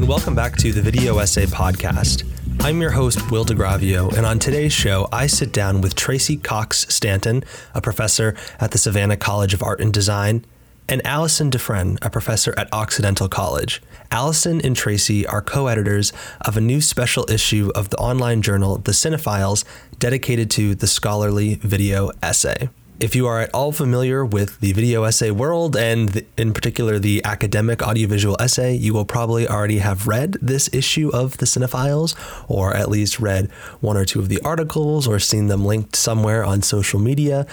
and welcome back to the Video Essay Podcast. I'm your host, Will DiGravio, and on today's show, I sit down with Tracy Cox Stanton, a professor at the Savannah College of Art and Design, and Allison de Fren, a professor at Occidental College. Allison and Tracy are co-editors of a new special issue of the online journal, The Cine-Files, dedicated to the scholarly video essay. If you are at all familiar with the video essay world, and in particular the academic audiovisual essay, you will probably already have read this issue of the Cine-Files, or at least read one or two of the articles, or seen them linked somewhere on social media.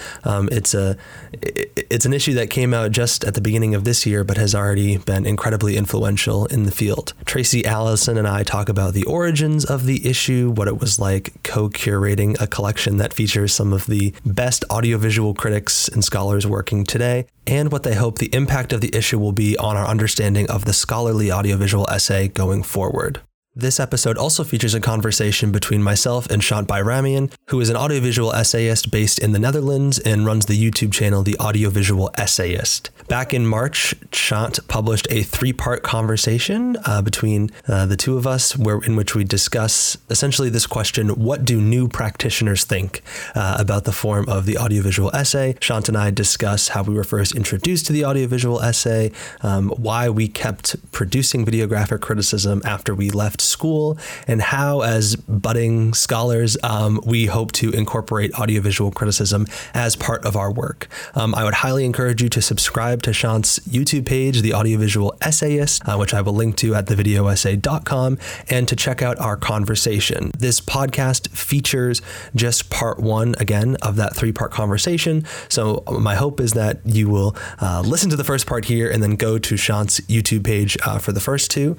It's an issue that came out just at the beginning of this year, but has already been incredibly influential in the field. Tracy, Allison, and I talk about the origins of the issue, what it was like co-curating a collection that features some of the best audiovisual critics and scholars working today, and what they hope the impact of the issue will be on our understanding of the scholarly audiovisual essay going forward. This episode also features a conversation between myself and Shant Bayramian, who is an audiovisual essayist based in the Netherlands and runs the YouTube channel The Audiovisual Essayist. Back in March, Shant published a three-part conversation between the two of us, in which we discuss essentially this question: what do new practitioners think about the form of the audiovisual essay? Shant and I discuss how we were first introduced to the audiovisual essay, why we kept producing videographic criticism after we left school, and how, as budding scholars, we hope to incorporate audiovisual criticism as part of our work. I would highly encourage you to subscribe to Shant's YouTube page, The Audiovisual Essayist, which I will link to at thevideoessay.com, and to check out our conversation. This podcast features just part one, again, of that three-part conversation. So my hope is that you will listen to the first part here and then go to Shant's YouTube page for the first two,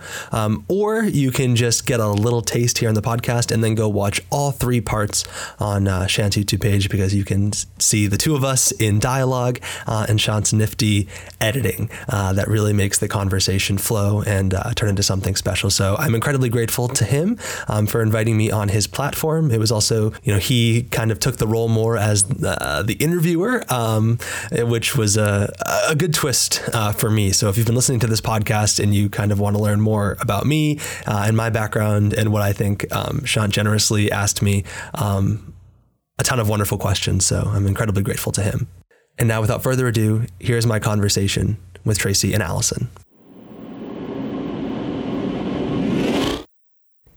or you can just get a little taste here on the podcast and then go watch all three parts on Shant's YouTube page, because you can see the two of us in dialogue and Shant's nifty editing that really makes the conversation flow and turn into something special. So I'm incredibly grateful to him for inviting me on his platform. It was also, he kind of took the role more as the interviewer, which was a good twist for me. So if you've been listening to this podcast and you kind of want to learn more about me and my background and what I think, Shant generously asked me a ton of wonderful questions, so I'm incredibly grateful to him. And now, without further ado, here's my conversation with Tracy and Allison.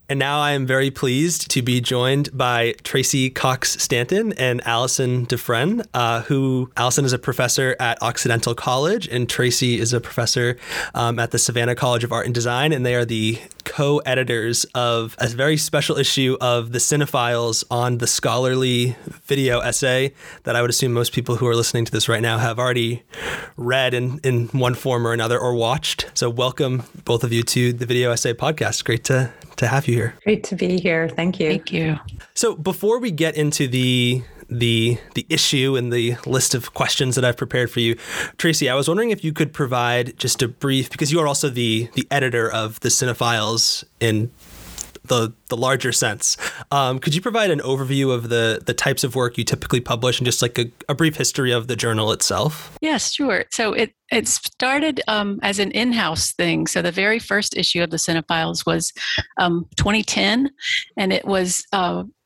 And now I am very pleased to be joined by Tracy Cox Stanton and Allison de Fren, who Allison is a professor at Occidental College and Tracy is a professor at the Savannah College of Art and Design. And they are the co-editors of a very special issue of the Cine-Files on the scholarly video essay that I would assume most people who are listening to this right now have already read in one form or another or watched. So welcome, both of you, to the Video Essay Podcast. Great to have you here. Great to be here. Thank you. Thank you. So before we get into the issue and the list of questions that I've prepared for you, Tracy, I was wondering if you could provide just a brief, because you are also the editor of the Cine-Files in the larger sense. Could you provide an overview of the types of work you typically publish and just like a brief history of the journal itself? Yes, sure. So it started as an in-house thing. So the very first issue of the Cine-Files was 2010, and it was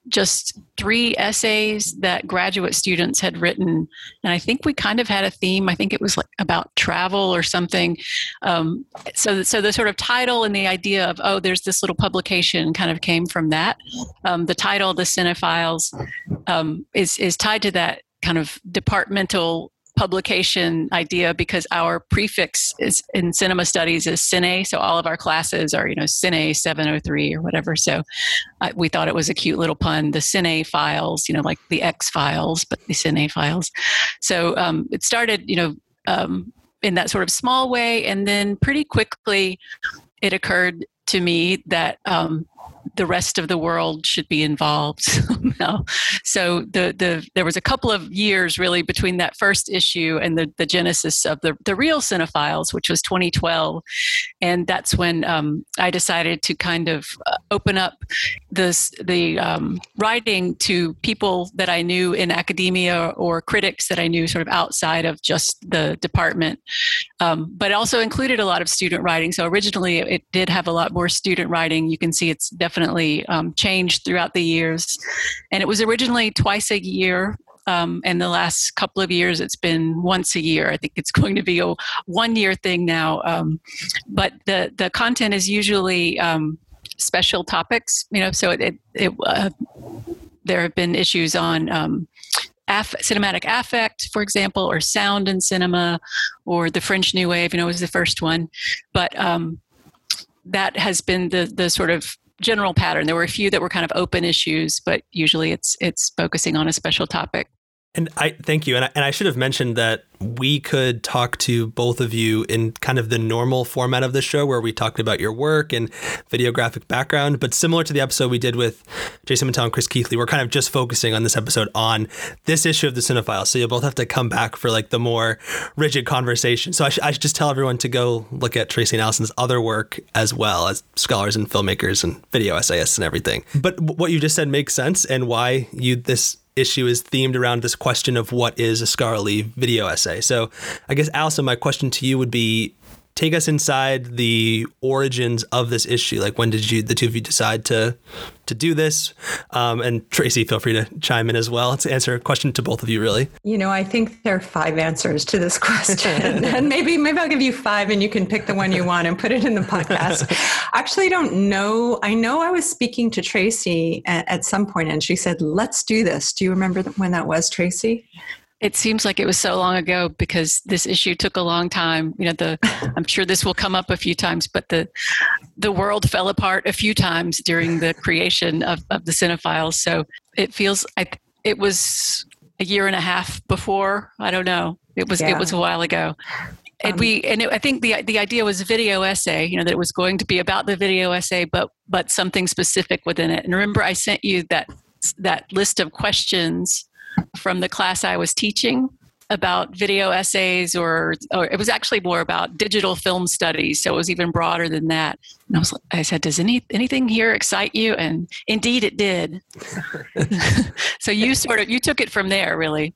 just three essays that graduate students had written. And I think we kind of had a theme. I think it was like about travel or something. So the sort of title and the idea of, there's this little publication kind of came from that. The title, The Cine-Files, is tied to that kind of departmental publication idea, because our prefix is in cinema studies is cine. So all of our classes are, cine 703 or whatever. So we thought it was a cute little pun, the Cine-Files, like the X Files, but the Cine-Files. So it started, in that sort of small way. And then pretty quickly it occurred to me that the rest of the world should be involved somehow. So there was a couple of years really between that first issue and the genesis of the real Cine-Files, which was 2012. And that's when I decided to kind of open up the writing to people that I knew in academia or critics that I knew sort of outside of just the department. But it also included a lot of student writing. So originally it did have a lot more student writing. You can see it's definitely changed throughout the years. And it was originally twice a year. And the last couple of years, it's been once a year. I think it's going to be a one-year thing now. But the content is usually special topics, you know, so it there have been issues on cinematic affect, for example, or sound in cinema, or the French New Wave, you know, was the first one. But that has been the sort of general pattern. There were a few that were kind of open issues, but usually it's focusing on a special topic. And I thank you. And I should have mentioned that we could talk to both of you in kind of the normal format of the show where we talked about your work and videographic background. But similar to the episode we did with Jason Mittell and Chris Keathley, we're kind of just focusing on this episode on this issue of the Cine-Files. So you'll both have to come back for like the more rigid conversation. So I should just tell everyone to go look at Tracy and Allison's other work as well as scholars and filmmakers and video essayists and everything. But what you just said makes sense, and why this issue is themed around this question of what is a scholarly video essay. So I guess, Allison, my question to you would be, take us inside the origins of this issue. Like, when did the two of you decide to do this? And Tracy, feel free to chime in as well to answer a question to both of you, really. You know, I think there are five answers to this question. And maybe I'll give you five and you can pick the one you want and put it in the podcast. Actually, I don't know. I know I was speaking to Tracy at some point and she said, let's do this. Do you remember when that was, Tracy? It seems like it was so long ago because this issue took a long time. You know, I'm sure this will come up a few times, but the world fell apart a few times during the creation of the Cine-Files. So it feels like it was a year and a half before. I don't know. It was a while ago. And I think the idea was a video essay, you know, that it was going to be about the video essay, but something specific within it. And remember, I sent you that list of questions from the class I was teaching about video essays, or it was actually more about digital film studies. So it was even broader than that. And I said, does anything here excite you? And indeed it did. So you took it from there, really.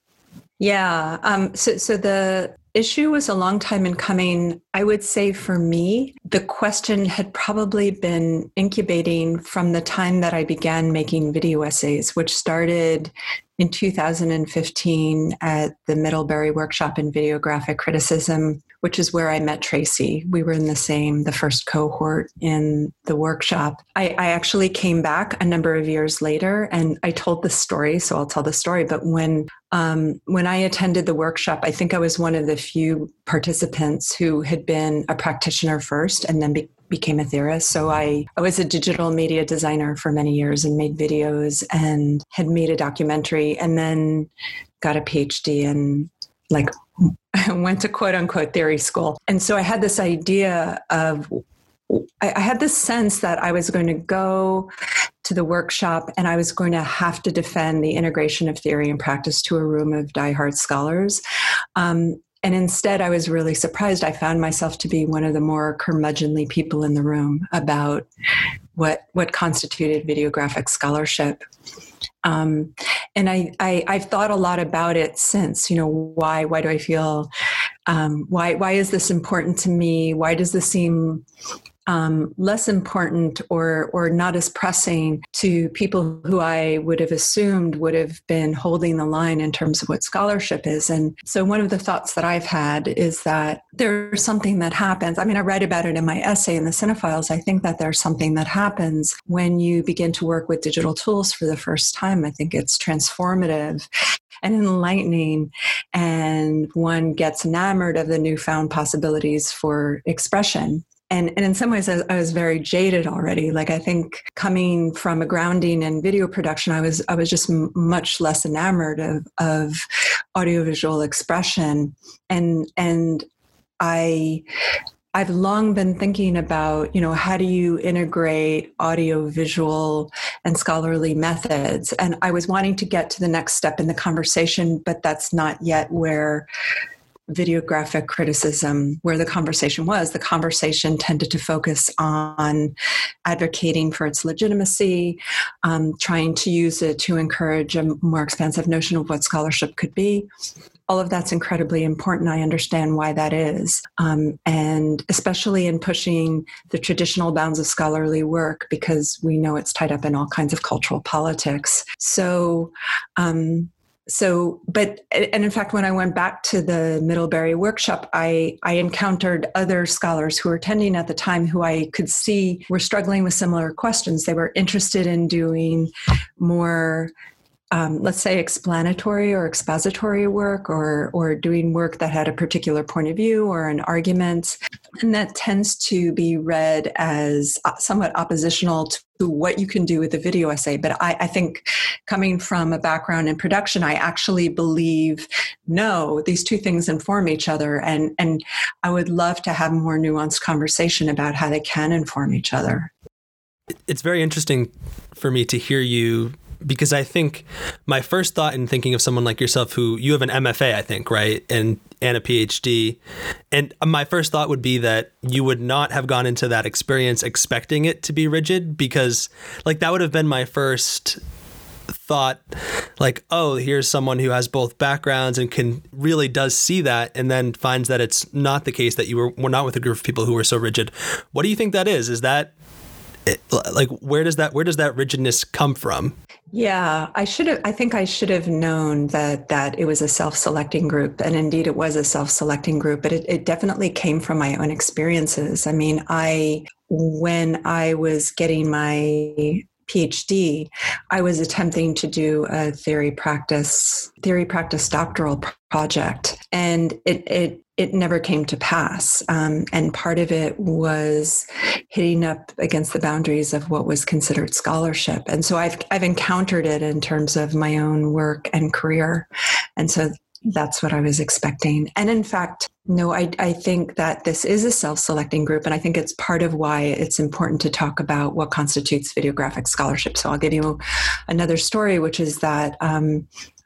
Yeah. So the issue was a long time in coming. I would say for me, the question had probably been incubating from the time that I began making video essays, which started in 2015 at the Middlebury Workshop in Videographic Criticism, which is where I met Tracy. We were in the first cohort in the workshop. I actually came back a number of years later and I told the story, so I'll tell the story. But when I attended the workshop, I think I was one of the few participants who had been a practitioner first and then became a theorist. So I was a digital media designer for many years and made videos and had made a documentary and then got a PhD and went to quote unquote theory school. And so I had this idea of, I had this sense that I was going to go to the workshop and I was going to have to defend the integration of theory and practice to a room of diehard scholars. And instead, I was really surprised. I found myself to be one of the more curmudgeonly people in the room about what constituted videographic scholarship. And I've thought a lot about it since. You know, why do I feel, why is this important to me? Why does this seem less important or not as pressing to people who I would have assumed would have been holding the line in terms of what scholarship is? And so one of the thoughts that I've had is that there's something that happens. I mean, I write about it in my essay in the Cine-Files. I think that there's something that happens when you begin to work with digital tools for the first time. I think it's transformative and enlightening, and one gets enamored of the newfound possibilities for expression. And in some ways, I was very jaded already. Like, I think coming from a grounding in video production, I was just much less enamored of audiovisual expression. And I I've long been thinking about, you know, how do you integrate audiovisual and scholarly methods? And I was wanting to get to the next step in the conversation, but that's not yet where videographic criticism, where the conversation was. The conversation tended to focus on advocating for its legitimacy, trying to use it to encourage a more expansive notion of what scholarship could be. All of that's incredibly important. I understand why that is. And especially in pushing the traditional bounds of scholarly work, because we know it's tied up in all kinds of cultural politics. So, in fact, when I went back to the Middlebury Workshop, I encountered other scholars who were attending at the time who I could see were struggling with similar questions. They were interested in doing more, let's say, explanatory or expository work, or doing work that had a particular point of view or an argument. And that tends to be read as somewhat oppositional to what you can do with a video essay. But I think coming from a background in production, I actually believe, no, these two things inform each other. And I would love to have a more nuanced conversation about how they can inform each other. It's very interesting for me to hear you, because I think my first thought in thinking of someone like yourself, who you have an MFA, I think, right? And a PhD. And my first thought would be that you would not have gone into that experience expecting it to be rigid, because like that would have been my first thought, like, oh, here's someone who has both backgrounds and can really does see that, and then finds that it's not the case, that you were not with a group of people who were so rigid. What do you think that is? Is that like, where does that rigidness come from? Yeah, I think I should have known that it was a self-selecting group, and indeed it was a self-selecting group, but it definitely came from my own experiences. I mean, when I was getting my PhD, I was attempting to do a theory practice doctoral project, and it never came to pass. And part of it was hitting up against the boundaries of what was considered scholarship. And so I've encountered it in terms of my own work and career. And so that's what I was expecting. And in fact, no, I think that this is a self-selecting group. And I think it's part of why it's important to talk about what constitutes videographic scholarship. So I'll give you another story, which is that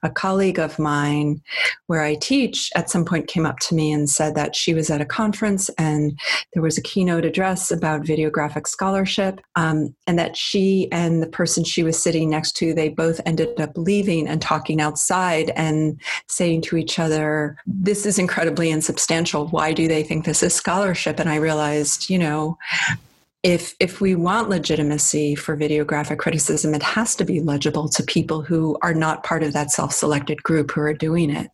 a colleague of mine where I teach at some point came up to me and said that she was at a conference and there was a keynote address about videographic scholarship, and that she and the person she was sitting next to, they both ended up leaving and talking outside and saying to each other, this is incredibly insubstantial. Why do they think this is scholarship? And I realized, you know, if we want legitimacy for videographic criticism, it has to be legible to people who are not part of that self-selected group who are doing it.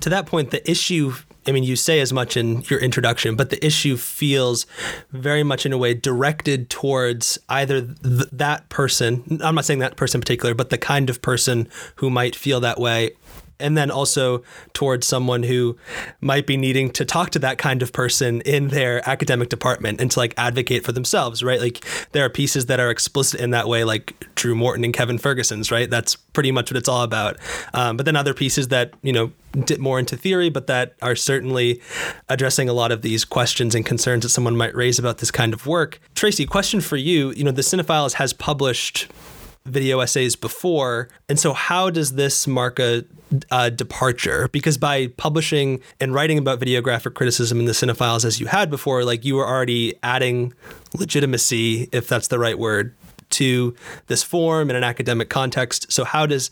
To that point, the issue, I mean, you say as much in your introduction, but the issue feels very much in a way directed towards either that person, I'm not saying that person in particular, but the kind of person who might feel that way, and then also towards someone who might be needing to talk to that kind of person in their academic department and to like advocate for themselves, right? Like there are pieces that are explicit in that way, like Drew Morton and Kevin Ferguson's, right? That's pretty much what it's all about. But then other pieces that, you know, dip more into theory, but that are certainly addressing a lot of these questions and concerns that someone might raise about this kind of work. Tracy, question for you. You know, the Cine-Files has published video essays before. And so how does this mark a departure? Because by publishing and writing about videographic criticism in the Cine-Files as you had before, like you were already adding legitimacy, if that's the right word, to this form in an academic context. So how is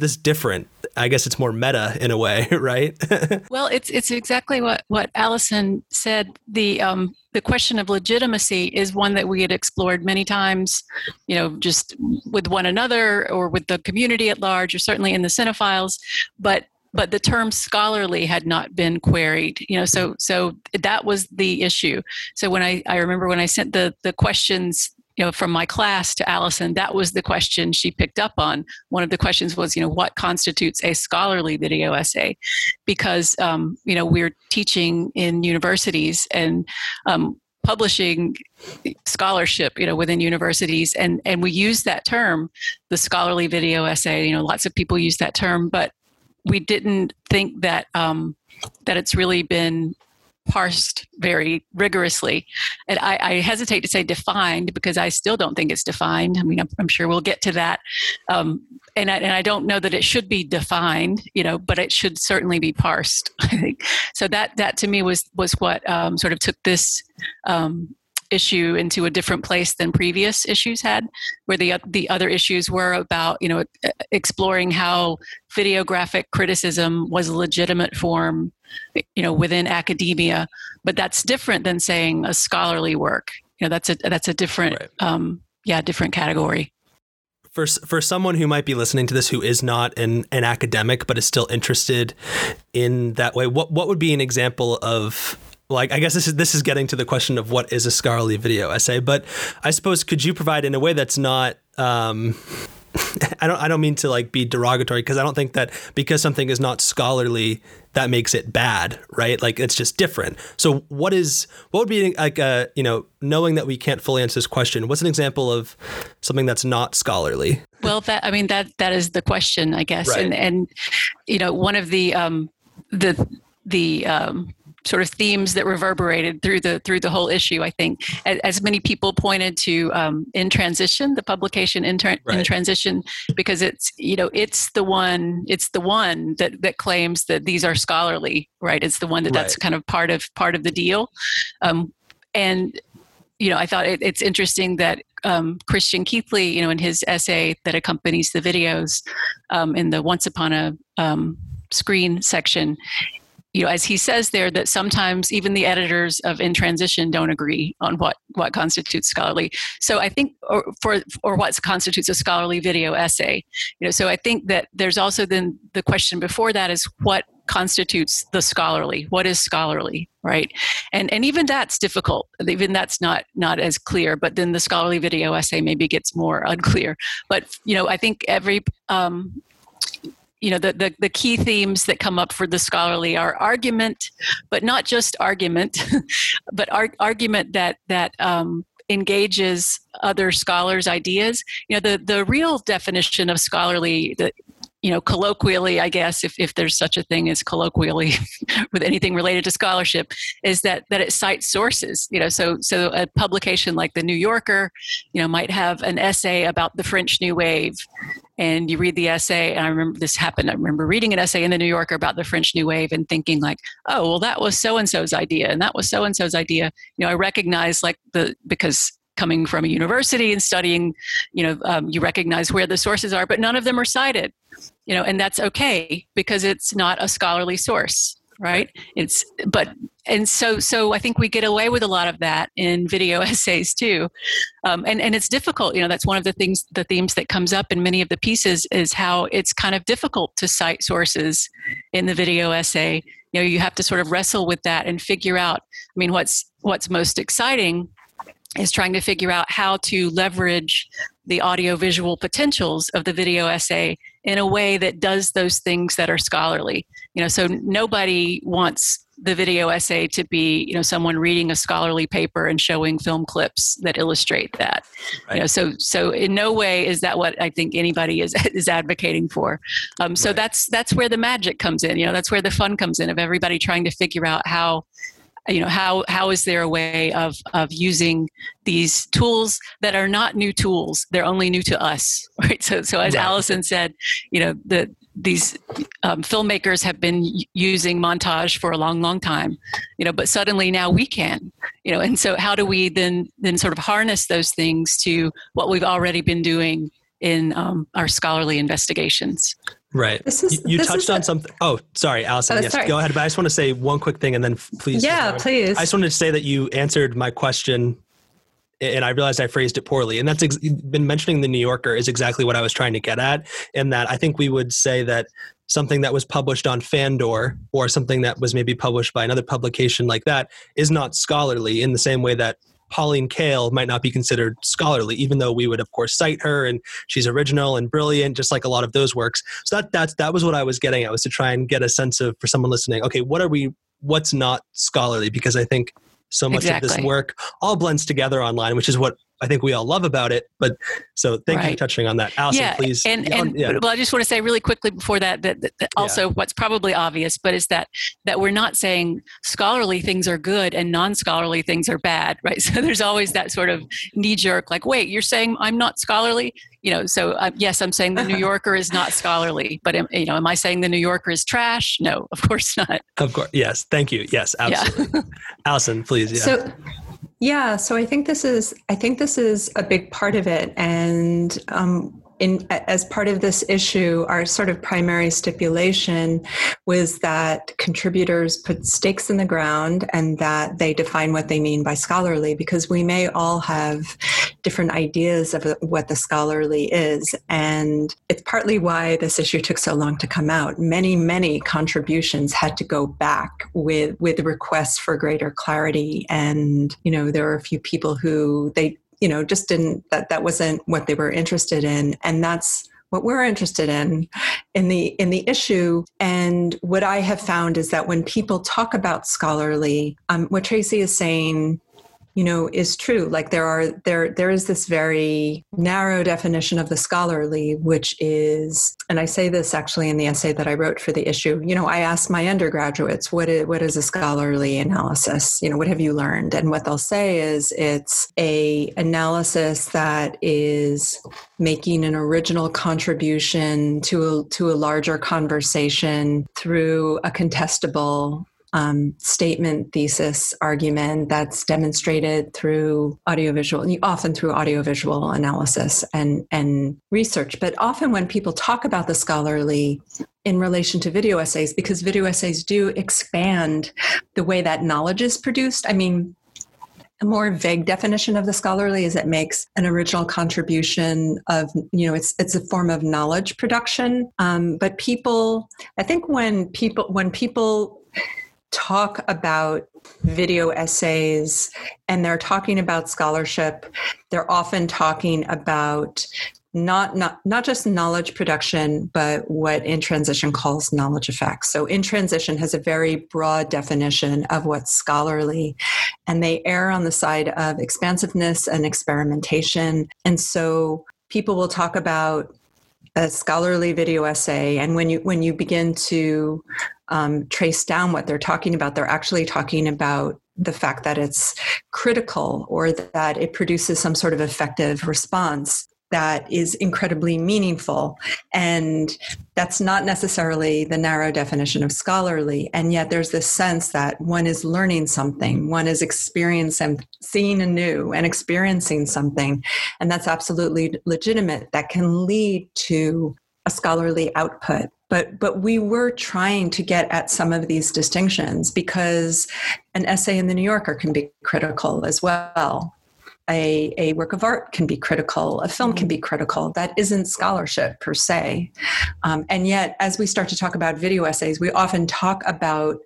this different? I guess it's more meta in a way, right? Well, it's exactly what Allison said. The question of legitimacy is one that we had explored many times, you know, just with one another or with the community at large, or certainly in the Cine-Files, but the term scholarly had not been queried, you know, so that was the issue. So when I remember when I sent the questions, you know, from my class to Allison, that was the question she picked up on. One of the questions was, you know, what constitutes a scholarly video essay? Because, you know, we're teaching in universities and publishing scholarship, you know, within universities. And we use that term, the scholarly video essay, you know, lots of people use that term, but we didn't think that it's really been parsed very rigorously. And I hesitate to say defined because I still don't think it's defined. I mean, I'm sure we'll get to that. And I don't know that it should be defined, you know, but it should certainly be parsed, I think. So that to me was what sort of took this issue into a different place than previous issues had, where the other issues were about, you know, exploring how videographic criticism was a legitimate form, you know, within academia. But that's different than saying a scholarly work. You know, that's a different, right. Different category. For someone who might be listening to this who is not an academic but is still interested in that way, what would be an example of, like, I guess this is getting to the question of what is a scholarly video essay, but I suppose could you provide in a way that's not I don't mean to like be derogatory, because I don't think that because something is not scholarly that makes it bad, right? Like it's just different. So what would be like a, you know, knowing that we can't fully answer this question, what's an example of something that's not scholarly? Well, that is the question, I guess. Right. And you know, one of the sort of themes that reverberated through the whole issue, I think, as many people pointed to In Transition, the publication In Transition, because it's, you know, it's the one that claims that these are scholarly, right? It's the one that's kind of part of the deal, and you know, I thought it's interesting that Christian Keathley, you know, in his essay that accompanies the videos in the Once Upon a Screen section. You know, as he says there, that sometimes even the editors of In Transition don't agree on what constitutes scholarly. So I think, or what constitutes a scholarly video essay. You know, so I think that there's also then the question before that is what constitutes the scholarly? What is scholarly, right? And even that's difficult. Even that's not as clear. But then the scholarly video essay maybe gets more unclear. But you know, I think every you know, the key themes that come up for the scholarly are argument, but not just argument, but argument that engages other scholars' ideas. You know, the real definition of scholarly, you know, colloquially, I guess, if there's such a thing as colloquially with anything related to scholarship, is that it cites sources, you know, so a publication like The New Yorker, you know, might have an essay about the French New Wave, and you read the essay, and I remember this happened, I remember reading an essay in The New Yorker about the French New Wave and thinking like, oh, well, that was so-and-so's idea, and that was so-and-so's idea. You know, I recognize like because coming from a university and studying, you know, you recognize where the sources are, but none of them are cited, you know, and that's okay because it's not a scholarly source, right? So I think we get away with a lot of that in video essays too. And it's difficult, you know, that's one of the themes that comes up in many of the pieces is how it's kind of difficult to cite sources in the video essay. You know, you have to sort of wrestle with that and figure out, I mean, what's most exciting is trying to figure out how to leverage the audiovisual potentials of the video essay in a way that does those things that are scholarly. You know, so nobody wants the video essay to be, you know, someone reading a scholarly paper and showing film clips that illustrate that. Right. You know, so in no way is that what I think anybody is advocating for. So that's where the magic comes in. You know, that's where the fun comes in of everybody trying to figure out how, you know, how is there a way of using these tools that are not new tools? They're only new to us, right? So as Allison said, you know, these filmmakers have been using montage for a long, long time, you know, but suddenly now we can, you know, and so how do we then sort of harness those things to what we've already been doing in our scholarly investigations? Right. You touched on something. Oh, sorry, Allison. Oh, yes, sorry. Go ahead. But I just want to say one quick thing and then please. Yeah, please. I just wanted to say that you answered my question and I realized I phrased it poorly. And that's been mentioning The New Yorker is exactly what I was trying to get at. And that I think we would say that something that was published on Fandor or something that was maybe published by another publication like that is not scholarly in the same way that Pauline Kael might not be considered scholarly, even though we would, of course, cite her and she's original and brilliant, just like a lot of those works. So that was what I was getting at, was to try and get a sense of, for someone listening, okay, what's not scholarly? Because I think so much of this work all blends together online, which is what I think we all love about it. But so thank you for touching on that. Allison, please. Well, I just want to say really quickly before that also what's probably obvious, but is that we're not saying scholarly things are good and non-scholarly things are bad, right? So there's always that sort of knee jerk, like, wait, you're saying I'm not scholarly? You know, so yes, I'm saying The New Yorker is not scholarly, but am I saying The New Yorker is trash? No, of course not. Of course. Yes. Thank you. Yes, absolutely. Yeah. Allison, please. Yeah. So I think this is a big part of it. And as part of this issue, our sort of primary stipulation was that contributors put stakes in the ground and that they define what they mean by scholarly, because we may all have different ideas of what the scholarly is. And it's partly why this issue took so long to come out. Many, many contributions had to go back with requests for greater clarity. And, there were a few people who just didn't, that wasn't what they were interested in. And that's what we're interested in the issue. And what I have found is that when people talk about scholarly, what Tracy is saying, is true. Like there is this very narrow definition of the scholarly, which is, and I say this actually in the essay that I wrote for the issue, I asked my undergraduates, what is a scholarly analysis? What have you learned? And what they'll say is it's an analysis that is making an original contribution to a larger conversation through a contestable statement, thesis, argument that's demonstrated through audiovisual, often through audiovisual analysis and research. But often when people talk about the scholarly in relation to video essays, because video essays do expand the way that knowledge is produced. I mean, a more vague definition of the scholarly is it makes an original contribution of, it's a form of knowledge production. But people, I think when people talk about video essays and they're talking about scholarship, they're often talking about not just knowledge production, but what In Transition calls knowledge effects. So In Transition has a very broad definition of what's scholarly, and they err on the side of expansiveness and experimentation. And so people will talk about a scholarly video essay, and when you begin to trace down what they're talking about, they're actually talking about the fact that it's critical or that it produces some sort of effective response that is incredibly meaningful. And that's not necessarily the narrow definition of scholarly. And yet there's this sense that one is learning something, one is experiencing, seeing anew and experiencing something. And that's absolutely legitimate. That can lead to a scholarly output. But we were trying to get at some of these distinctions, because an essay in The New Yorker can be critical as well. A work of art can be critical. A film can be critical. That isn't scholarship per se. And yet, as we start to talk about video essays, we often talk about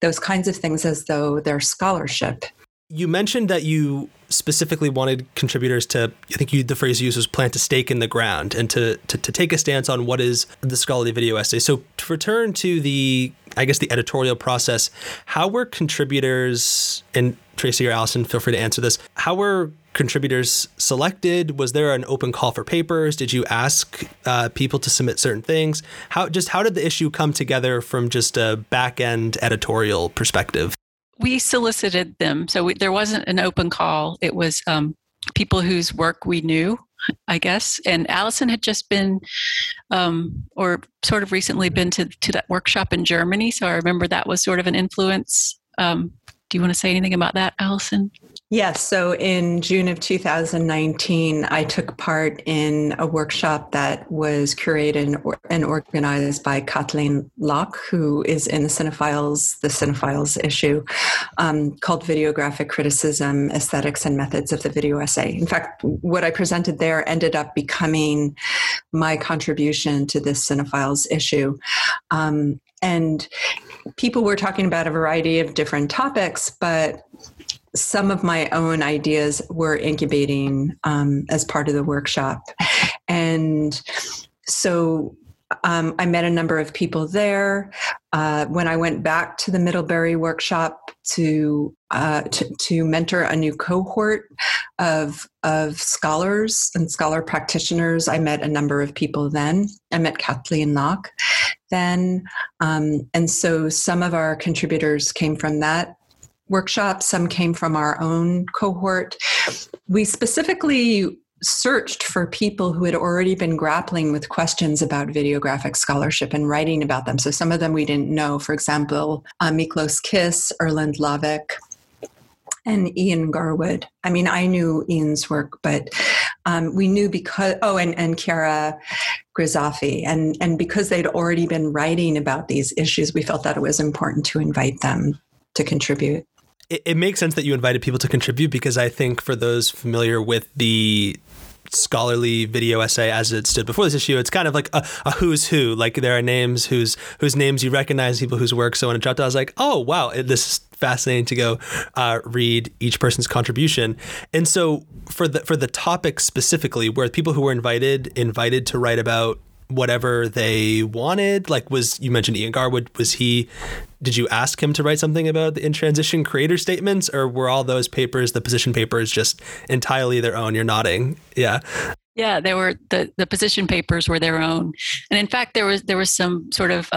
those kinds of things as though they're scholarship. You mentioned that you specifically wanted contributors to, I think the phrase you used was plant a stake in the ground and to take a stance on what is the scholarly video essay. So to return to the editorial process, how were contributors, and Tracy or Allison, feel free to answer this, how were contributors selected? Was there an open call for papers? Did you ask people to submit certain things? How did the issue come together from just a back-end editorial perspective? We solicited them. So there wasn't an open call. It was people whose work we knew, I guess. And Allison had just been, or sort of recently been to that workshop in Germany. So I remember that was sort of an influence. Do you want to say anything about that, Allison? Yes. So in June of 2019, I took part in a workshop that was curated and organized by Kathleen Locke, who is in the Cine-Files issue, called Videographic Criticism, Aesthetics and Methods of the Video Essay. In fact, what I presented there ended up becoming my contribution to this Cine-Files issue. And people were talking about a variety of different topics, but some of my own ideas were incubating as part of the workshop. And so I met a number of people there. When I went back to the Middlebury Workshop to mentor a new cohort of scholars and scholar practitioners. I met a number of people then. I met Kathleen Locke then. And so some of our contributors came from that workshop. Some came from our own cohort. We specifically searched for people who had already been grappling with questions about videographic scholarship and writing about them. So some of them we didn't know, for example, Miklos Kiss, Erland Lavik, and Ian Garwood. I mean, I knew Ian's work, but we knew because, and Chiara Grisafi, and because they'd already been writing about these issues, we felt that it was important to invite them to contribute. It makes sense that you invited people to contribute, because I think for those familiar with the scholarly video essay as it stood before this issue, it's kind of like a who's who. Like, there are names whose names you recognize, people whose work. So when it dropped out, I was like, oh, wow, this is fascinating to go read each person's contribution. And so for the topic specifically, were people who were invited to write about whatever they wanted? Like, you mentioned Ian Garwood, did you ask him to write something about the In Transition creator statements, or were all those papers, the position papers, just entirely their own? You're nodding. Yeah. Yeah, they were, the position papers were their own. And in fact, there was some sort of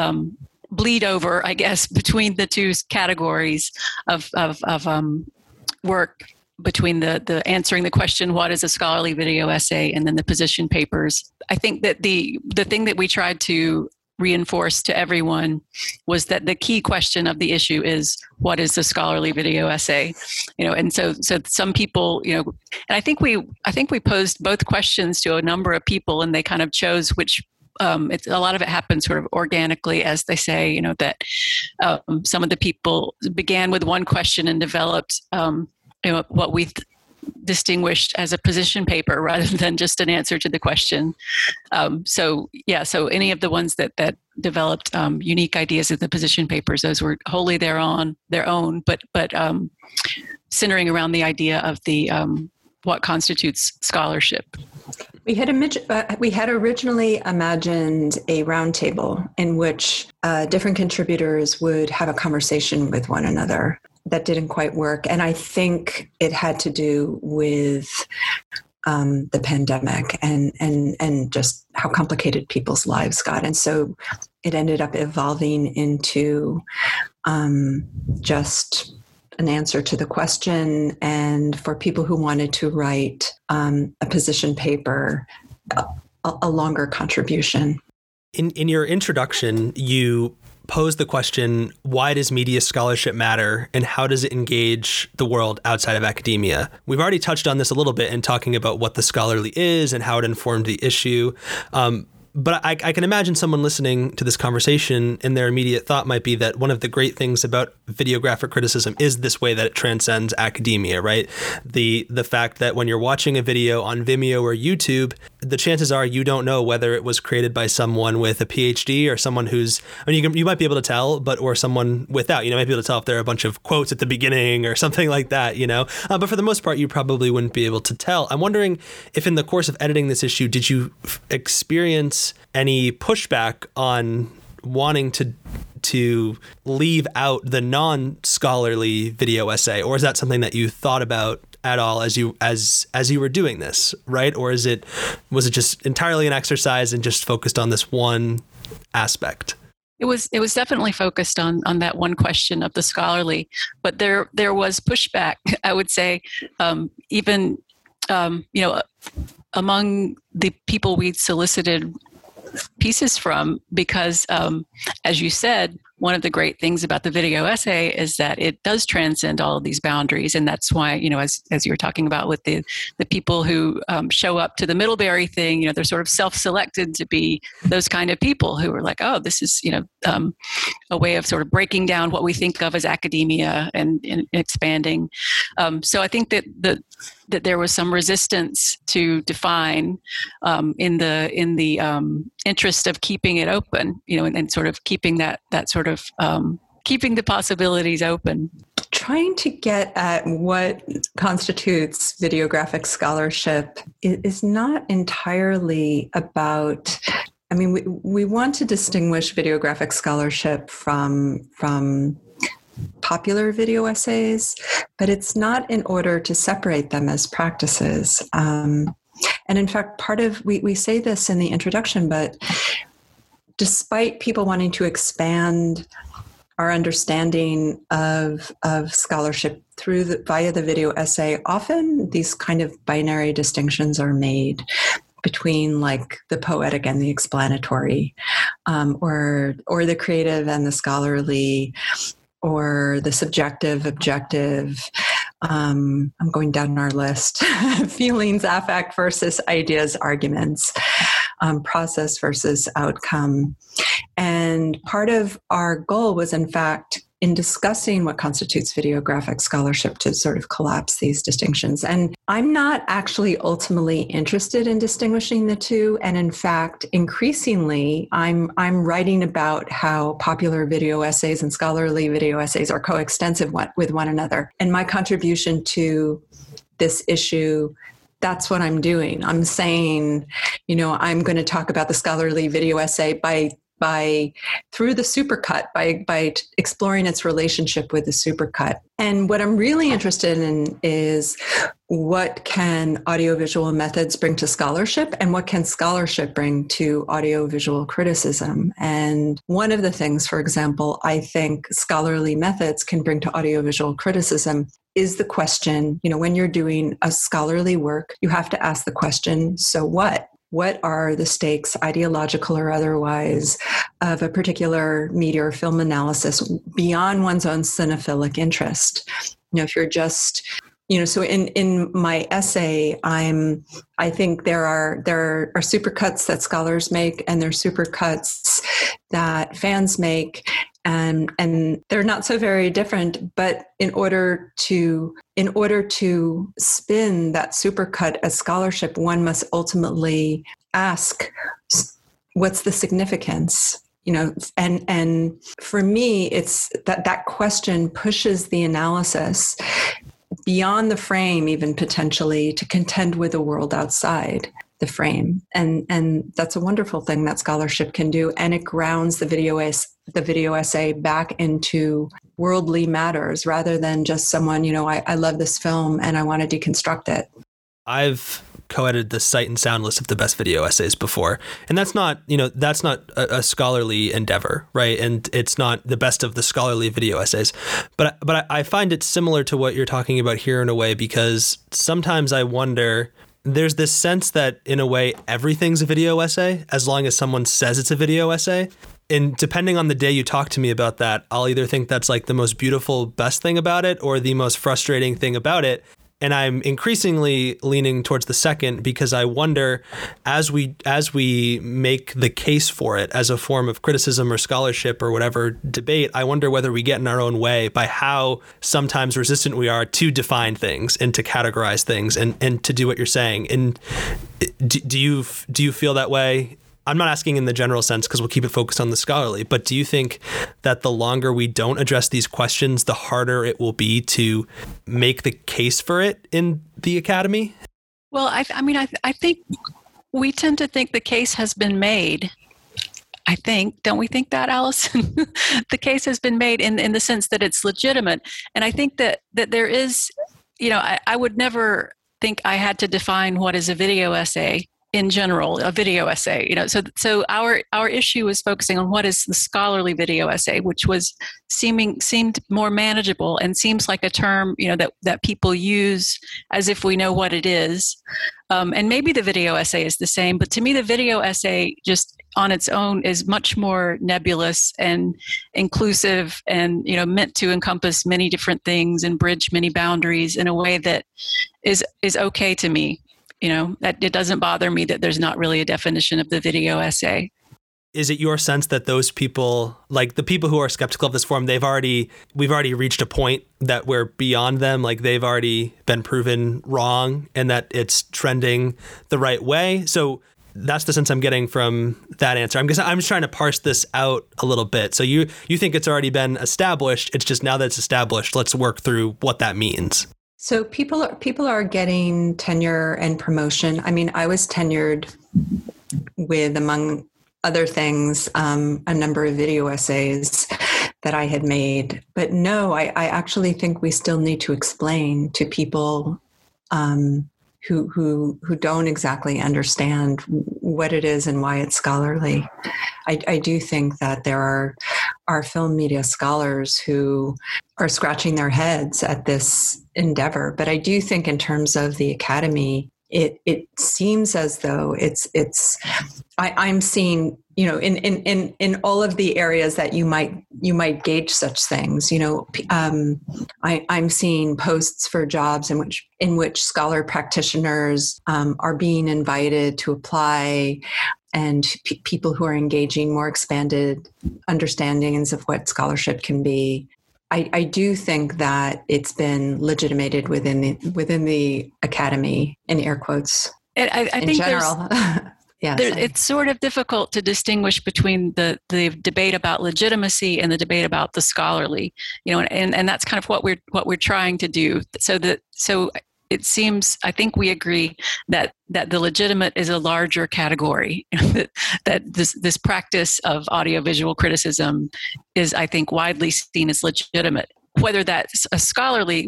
bleed over, I guess, between the two categories of work, between the answering the question, what is a scholarly video essay, and then the position papers. I think that the thing that we tried to reinforce to everyone was that the key question of the issue is, what is the scholarly video essay? You know, and so some people, you know, and I think we posed both questions to a number of people, and they kind of chose which. It's a lot of it happened sort of organically, as they say, you know, that some of the people began with one question and developed you know, what we distinguished as a position paper rather than just an answer to the question. So any of the ones that developed unique ideas of the position papers, those were wholly their own, but centering around the idea of the what constitutes scholarship. We had originally imagined a roundtable in which different contributors would have a conversation with one another. That didn't quite work. And I think it had to do with the pandemic and just how complicated people's lives got. And so it ended up evolving into just an answer to the question. And for people who wanted to write a position paper, a longer contribution. In your introduction, you pose the question, why does media scholarship matter, and how does it engage the world outside of academia? We've already touched on this a little bit in talking about what the scholarly is and how it informed the issue. But I can imagine someone listening to this conversation, and their immediate thought might be that one of the great things about videographic criticism is this way that it transcends academia, right? The fact that when you're watching a video on Vimeo or YouTube, the chances are you don't know whether it was created by someone with a PhD or someone who's, I mean, you might be able to tell, or someone without, you know, might be able to tell if there are a bunch of quotes at the beginning or something like that, you know? But for the most part, you probably wouldn't be able to tell. I'm wondering if in the course of editing this issue, did you experience any pushback on wanting to leave out the non-scholarly video essay, or is that something that you thought about at all as you were doing this, right? Or was it just entirely an exercise and just focused on this one aspect? It was definitely focused on that one question of the scholarly, but there was pushback, I would say, you know, among the people we solicited pieces from, because as you said, one of the great things about the video essay is that it does transcend all of these boundaries. And that's why, you know, as you were talking about with the people who show up to the Middlebury thing, you know, they're sort of self-selected to be those kind of people who are like, oh, this is, you know, a way of sort of breaking down what we think of as academia and expanding. So I think that that there was some resistance to define in the interest of keeping it open, you know, and sort of keeping that sort of keeping the possibilities open. Trying to get at what constitutes videographic scholarship is not entirely about, I mean, we want to distinguish videographic scholarship from popular video essays, but it's not in order to separate them as practices. And in fact, part of, we say this in the introduction, but despite people wanting to expand our understanding of scholarship through via the video essay, often these kind of binary distinctions are made between like the poetic and the explanatory, or the creative and the scholarly, or the subjective, objective. I'm going down our list. Feelings, affect versus ideas, arguments, process versus outcome. And part of our goal was, in fact, in discussing what constitutes videographic scholarship, to sort of collapse these distinctions. And I'm not actually ultimately interested in distinguishing the two. And in fact, increasingly, I'm writing about how popular video essays and scholarly video essays are coextensive with one another. And my contribution to this issue, that's what I'm doing. I'm saying, you know, I'm going to talk about the scholarly video essay by through the supercut, by exploring its relationship with the supercut. And what I'm really interested in is what can audiovisual methods bring to scholarship, and what can scholarship bring to audiovisual criticism. And one of the things, for example, I think scholarly methods can bring to audiovisual criticism is the question, you know, when you're doing a scholarly work, you have to ask the question, so what? What are the stakes, ideological or otherwise, of a particular media or film analysis beyond one's own cinephilic interest? You know, if you're just, you know, so in my essay, I think there are supercuts that scholars make, and there are supercuts that fans make, and they're not so very different. But in order to spin that supercut as scholarship, one must ultimately ask, what's the significance? You know, and for me, it's that question pushes the analysis beyond the frame, even potentially, to contend with the world outside the frame. And that's a wonderful thing that scholarship can do. And it grounds the video essay back into worldly matters, rather than just someone, you know, I love this film and I want to deconstruct it. I've co-edited the Sight and Sound list of the best video essays before. And that's not a scholarly endeavor, right? And it's not the best of the scholarly video essays. But I find it similar to what you're talking about here in a way, because sometimes I wonder, there's this sense that in a way, everything's a video essay, as long as someone says it's a video essay. And depending on the day you talk to me about that, I'll either think that's like the most beautiful, best thing about it, or the most frustrating thing about it. And I'm increasingly leaning towards the second, because I wonder, as we make the case for it as a form of criticism or scholarship or whatever debate, I wonder whether we get in our own way by how sometimes resistant we are to define things and to categorize things and to do what you're saying. And do you feel that way? I'm not asking in the general sense, because we'll keep it focused on the scholarly, but do you think that the longer we don't address these questions, the harder it will be to make the case for it in the academy? Well, I mean, I think we tend to think the case has been made. I think, don't we think that, Allison? The case has been made in the sense that it's legitimate. And I think that there is, you know, I would never think I had to define what is a video essay. In general, a video essay, you know, so our issue was focusing on what is the scholarly video essay, which was seemed more manageable and seems like a term, you know, that people use as if we know what it is. And maybe the video essay is the same, but to me, the video essay just on its own is much more nebulous and inclusive and, you know, meant to encompass many different things and bridge many boundaries in a way that is okay to me. You know, that it doesn't bother me that there's not really a definition of the video essay. Is it your sense that those people, like the people who are skeptical of this form, we've already reached a point that we're beyond them, like they've already been proven wrong and that it's trending the right way? So that's the sense I'm getting from that answer. I'm just trying to parse this out a little bit. So you think it's already been established. It's just now that it's established, let's work through what that means. So people are getting tenure and promotion. I mean, I was tenured with, among other things, a number of video essays that I had made. But no, I actually think we still need to explain to people who don't exactly understand what it is and why it's scholarly. I do think that there are film media scholars who are scratching their heads at this endeavor. But I do think in terms of the academy, it seems as though I'm seeing, you know, in all of the areas that you might gauge such things, you know, I'm seeing posts for jobs in which scholar practitioners are being invited to apply, and people who are engaging more expanded understandings of what scholarship can be. I do think that it's been legitimated within the academy, in air quotes. I think in general. Yeah, it's sort of difficult to distinguish between the debate about legitimacy and the debate about the scholarly, you know, and that's kind of what we're trying to do. So it seems, I think we agree that the legitimate is a larger category, that this practice of audiovisual criticism is, I think, widely seen as legitimate. Whether that's widely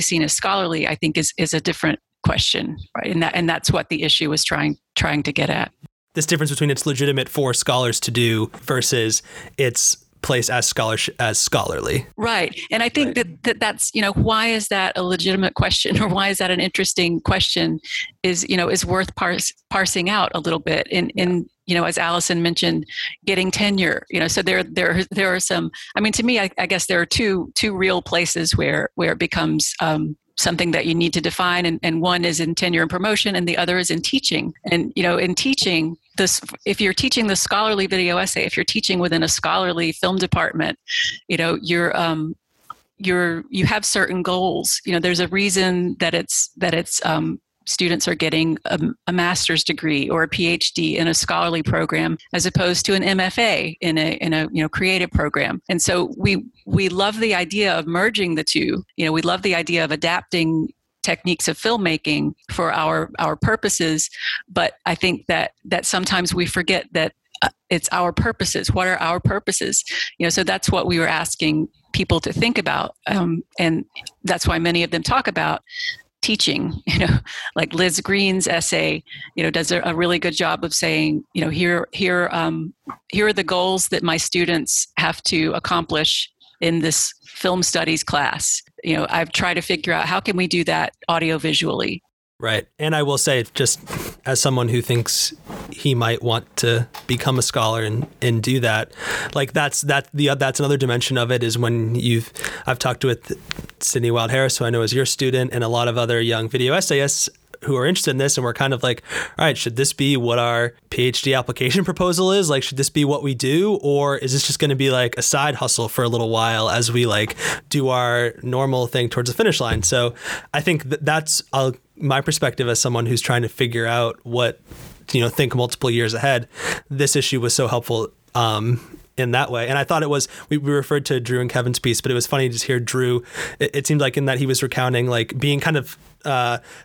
seen as scholarly, I think is a different question, right? And that's what the issue was trying to get at. This difference between it's legitimate for scholars to do versus its place as scholarly. Right. And I think that's, you know, why is that a legitimate question, or why is that an interesting question is worth parsing out a little bit in, you know, as Allison mentioned, getting tenure, you know, so there are some, I mean, to me, I guess there are two real places where it becomes, something that you need to define. And one is in tenure and promotion, and the other is in teaching. And, you know, in teaching this, if you're teaching the scholarly video essay, if you're teaching within a scholarly film department, you know, you have certain goals. You know, there's a reason that students are getting a master's degree or a PhD in a scholarly program, as opposed to an MFA in a you know, creative program. And so we love the idea of merging the two. You know, we love the idea of adapting techniques of filmmaking for our purposes. But I think that sometimes we forget that it's our purposes. What are our purposes? You know, so that's what we were asking people to think about, and that's why many of them talk about teaching, you know, like Liz Green's essay, you know, does a really good job of saying, you know, here are the goals that my students have to accomplish in this film studies class. You know, I've tried to figure out how can we do that audiovisually. Right. And I will say, just as someone who thinks he might want to become a scholar and do that, like that's another dimension of it is when I've talked with Sydney Wild Harris, who I know is your student, and a lot of other young video essayists who are interested in this, and we're kind of like, all right, should this be what our PhD application proposal is? Like, should this be what we do? Or is this just going to be like a side hustle for a little while as we like do our normal thing towards the finish line? So I think that's my perspective as someone who's trying to figure out what, you know, think multiple years ahead. This issue was so helpful in that way. And I thought it was, we referred to Drew and Kevin's piece, but it was funny to just hear Drew. It seemed like in that he was recounting like being kind of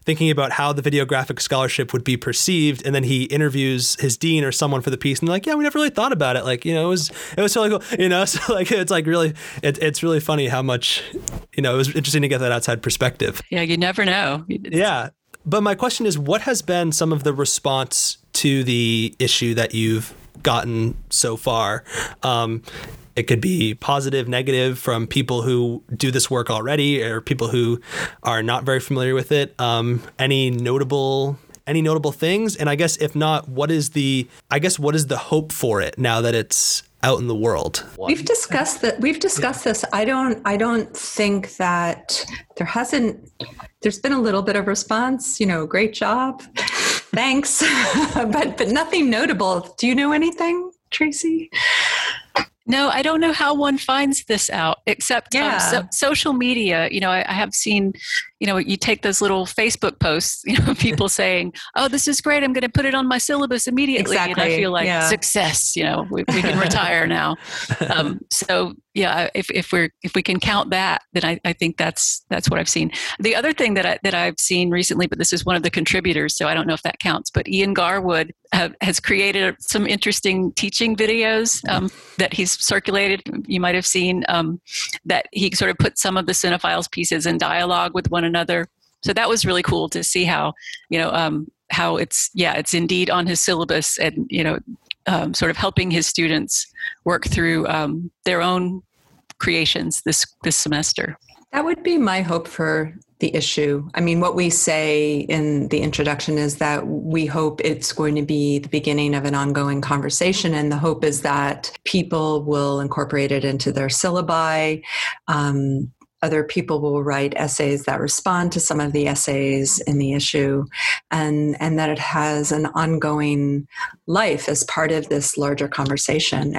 thinking about how the videographic scholarship would be perceived. And then he interviews his dean or someone for the piece, and they're like, yeah, we never really thought about it. Like, you know, it was really cool, you know, so like, it's like really, it's really funny how much, you know, it was interesting to get that outside perspective. Yeah. You never know. Yeah. But my question is, what has been some of the response to the issue that you've gotten so far? It could be positive, negative from people who do this work already, or people who are not very familiar with it. Any notable things? And I guess if not, what is the hope for it now that it's out in the world? We've discussed this. I don't think that there's been a little bit of response, you know, great job. Thanks. but nothing notable. Do you know anything, Tracy? No, I don't know how one finds this out, except social media. You know, I have seen, you know, you take those little Facebook posts, you know, people saying, oh, this is great, I'm going to put it on my syllabus immediately. Exactly. And I feel like success, you know, we can retire now. So yeah, if we can count that, then I think that's what I've seen. The other thing that I've seen recently, but this is one of the contributors, so I don't know if that counts, but Ian Garwood has created some interesting teaching videos that he's circulated. You might have seen that he sort of put some of the Cine-Files pieces in dialogue with one another. So that was really cool to see how, you know, how it's indeed on his syllabus, and, you know, sort of helping his students work through their own creations this semester. That would be my hope for the issue. I mean, what we say in the introduction is that we hope it's going to be the beginning of an ongoing conversation, and the hope is that people will incorporate it into their syllabi. Other people will write essays that respond to some of the essays in the issue, and that it has an ongoing life as part of this larger conversation.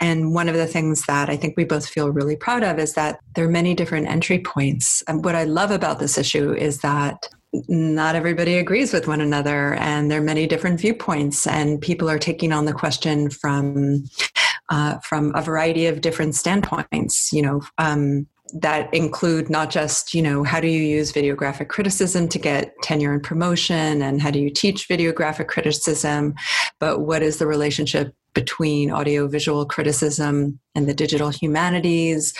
And one of the things that I think we both feel really proud of is that there are many different entry points. And what I love about this issue is that not everybody agrees with one another, and there are many different viewpoints, and people are taking on the question from a variety of different standpoints, you know, that include not just, you know, how do you use videographic criticism to get tenure and promotion, and how do you teach videographic criticism, but what is the relationship between audiovisual criticism and the digital humanities?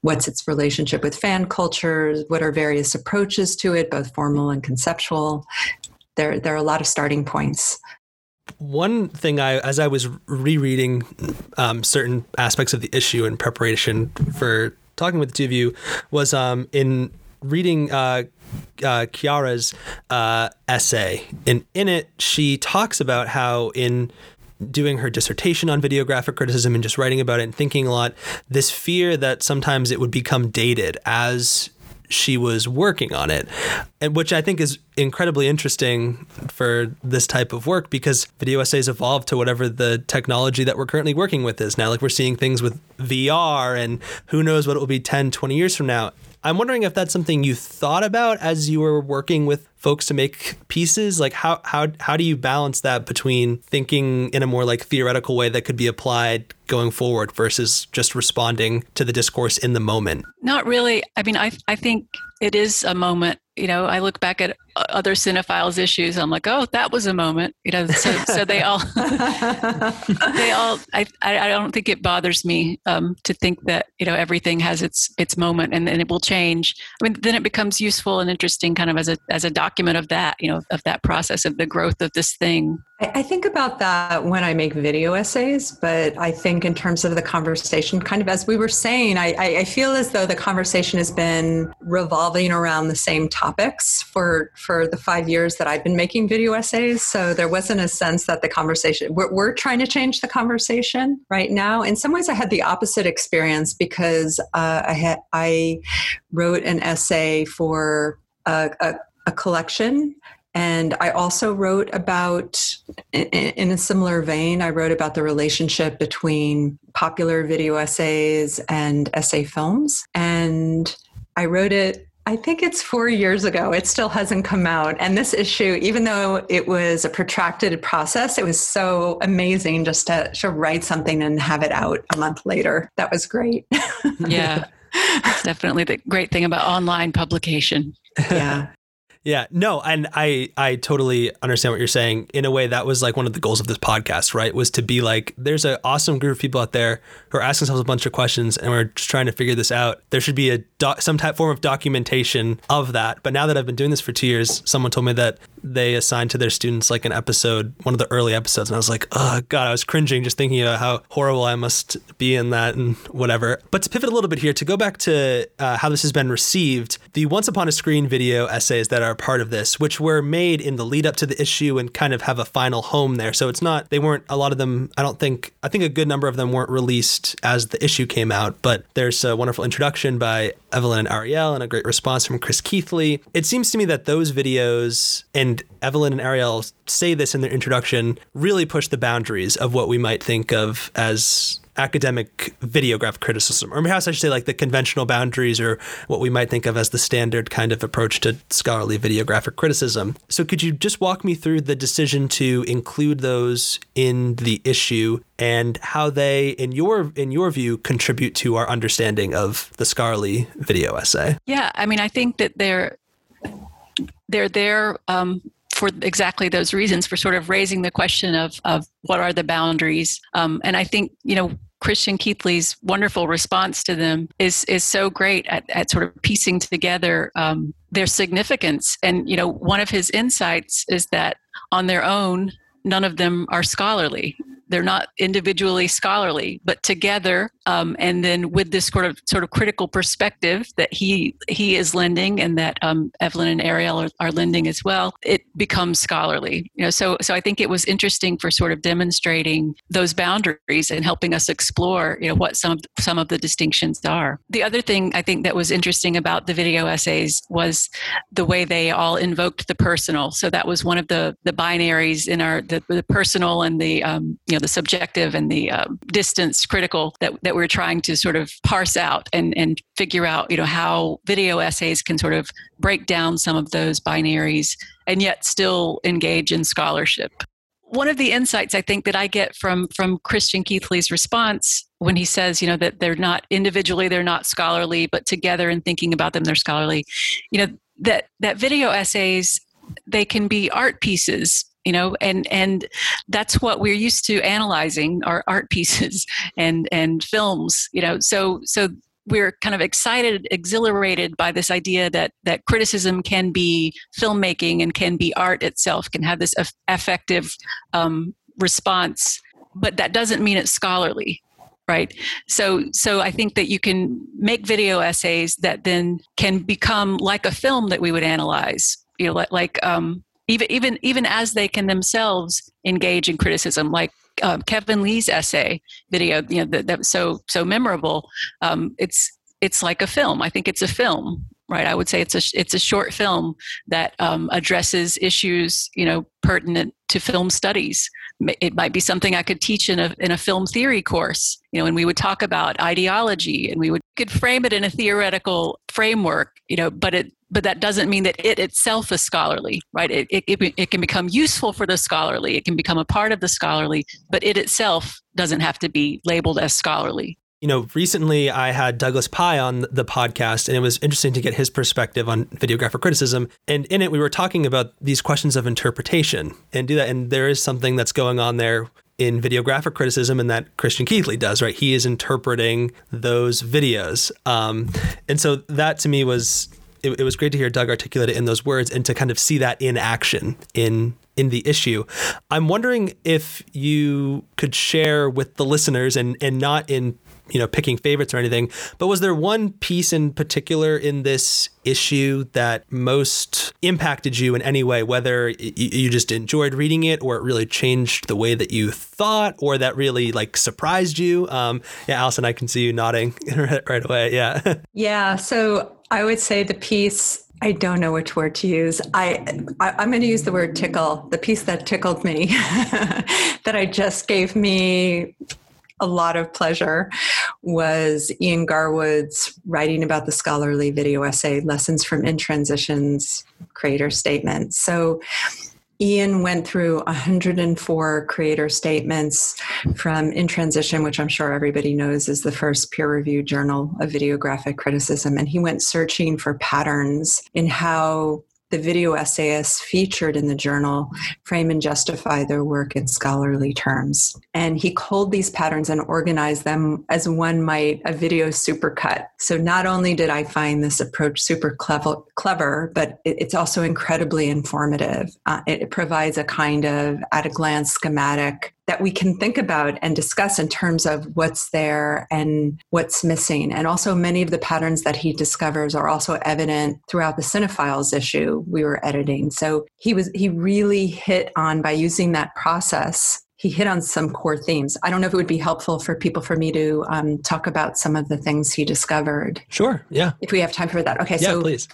What's its relationship with fan culture? What are various approaches to it, both formal and conceptual? There are a lot of starting points. One thing, as I was rereading certain aspects of the issue in preparation for talking with the two of you, was in reading Chiara's essay. And in it, she talks about how in doing her dissertation on videographic criticism and just writing about it and thinking a lot, this fear that sometimes it would become dated as she was working on it, and which I think is incredibly interesting for this type of work, because video essays evolve to whatever the technology that we're currently working with is now. Like, we're seeing things with VR, and who knows what it will be 10, 20 years from now. I'm wondering if that's something you thought about as you were working with folks to make pieces. Like, how do you balance that between thinking in a more like theoretical way that could be applied going forward versus just responding to the discourse in the moment? Not really. I mean, I think it is a moment. You know, I look back at other Cine-Files issues. I'm like, oh, that was a moment. You know, so they all, I don't think it bothers me to think that, you know, everything has its moment, and it will change. I mean, then it becomes useful and interesting kind of as a document of that, you know, of that process of the growth of this thing. I think about that when I make video essays, but I think in terms of the conversation, kind of as we were saying, I feel as though the conversation has been revolving around the same topics for the 5 years that I've been making video essays. So there wasn't a sense that the conversation, we're trying to change the conversation right now. In some ways, I had the opposite experience, because I wrote an essay for a collection. And I also wrote about, in a similar vein, I wrote about the relationship between popular video essays and essay films. And I wrote it, I think it's 4 years ago. It still hasn't come out. And this issue, even though it was a protracted process, it was so amazing just to write something and have it out a month later. That was great. Yeah, that's definitely the great thing about online publication. Yeah. Yeah, no, and I totally understand what you're saying. In a way, that was like one of the goals of this podcast, right? Was to be like, there's an awesome group of people out there who are asking themselves a bunch of questions, and we're just trying to figure this out. There should be some type form of documentation of that. But now that I've been doing this for 2 years, someone told me that they assigned to their students like an episode, one of the early episodes, and I was like, oh God, I was cringing just thinking about how horrible I must be in that and whatever. But to pivot a little bit here, to go back to how this has been received, the Once Upon a Screen video essays that are part of this, which were made in the lead up to the issue and kind of have a final home there. So it's not, they weren't, a lot of them, I think a good number of them weren't released as the issue came out, but there's a wonderful introduction by Evelyn and Ariel and a great response from Chris Keathley. It seems to me that those videos, and Evelyn and Ariel say this in their introduction, really push the boundaries of what we might think of as academic videograph criticism, or perhaps I should say like the conventional boundaries or what we might think of as the standard kind of approach to scholarly videographic criticism. So could you just walk me through the decision to include those in the issue and how they, in your view, contribute to our understanding of the scholarly video essay? Yeah, I mean, I think that they're there for exactly those reasons, for sort of raising the question of what are the boundaries. And I think, you know, Christian Keathley's wonderful response to them is so great at sort of piecing together their significance. And, you know, one of his insights is that on their own, none of them are scholarly. They're not individually scholarly, but together, and then with this sort of critical perspective that he is lending, and that Evelyn and Ariel are lending as well, it becomes scholarly. You know, so I think it was interesting for sort of demonstrating those boundaries and helping us explore, you know, what some of the distinctions are. The other thing I think that was interesting about the video essays was the way they all invoked the personal. So that was one of the binaries in our the personal and the the subjective and the distance critical that we're trying to sort of parse out and figure out, you know, how video essays can sort of break down some of those binaries and yet still engage in scholarship. One of the insights I think that I get from Christian Keathley's response when he says, you know, that they're not individually, they're not scholarly, but together and thinking about them, they're scholarly, you know, that video essays, they can be art pieces. You know, and that's what we're used to analyzing, our art pieces and films, you know, so we're kind of excited, exhilarated by this idea that criticism can be filmmaking and can be art itself, can have this affective response, but that doesn't mean it's scholarly. Right. So I think that you can make video essays that then can become like a film that we would analyze, you know, even as they can themselves engage in criticism, like Kevin Lee's essay video, you know, that was so memorable. It's like a film. I think it's a film, right? I would say it's a short film that addresses issues, you know, pertinent to film studies. It might be something I could teach in a film theory course, you know, and we would talk about ideology, and we could frame it in a theoretical framework, you know, but that doesn't mean that it itself is scholarly, right? It can become useful for the scholarly. It can become a part of the scholarly, but it itself doesn't have to be labeled as scholarly. You know, recently I had Douglas Pye on the podcast, and it was interesting to get his perspective on videographic criticism. And in it, we were talking about these questions of interpretation and do that. And there is something that's going on there in videographic criticism, and that Christian Keathley does, right? He is interpreting those videos. And so that to me was... It was great to hear Doug articulate it in those words and to kind of see that in action in the issue. I'm wondering if you could share with the listeners and not in, you know, picking favorites or anything, but was there one piece in particular in this issue that most impacted you in any way, whether you just enjoyed reading it or it really changed the way that you thought or that really like surprised you? Yeah, Allison, I can see you nodding right away. Yeah. Yeah. So I would say the piece, I don't know which word to use. I'm going to use the word tickle, the piece that tickled me, that I just gave me a lot of pleasure, was Ian Garwood's writing about the scholarly video essay, Lessons from In Transition's creator statement. So Ian went through 104 creator statements from In Transition, which I'm sure everybody knows is the first peer-reviewed journal of videographic criticism. And he went searching for patterns in how the video essayists featured in the journal frame and justify their work in scholarly terms. And he culled these patterns and organized them as one might a video supercut. So not only did I find this approach super clever, but it's also incredibly informative. It provides a kind of at-a-glance schematic that we can think about and discuss in terms of what's there and what's missing. And also many of the patterns that he discovers are also evident throughout the Cine-Files issue we were editing. So he really hit on, by using that process, he hit on some core themes. I don't know if it would be helpful for people for me to talk about some of the things he discovered. Sure, yeah. If we have time for that. Okay, yeah, so please.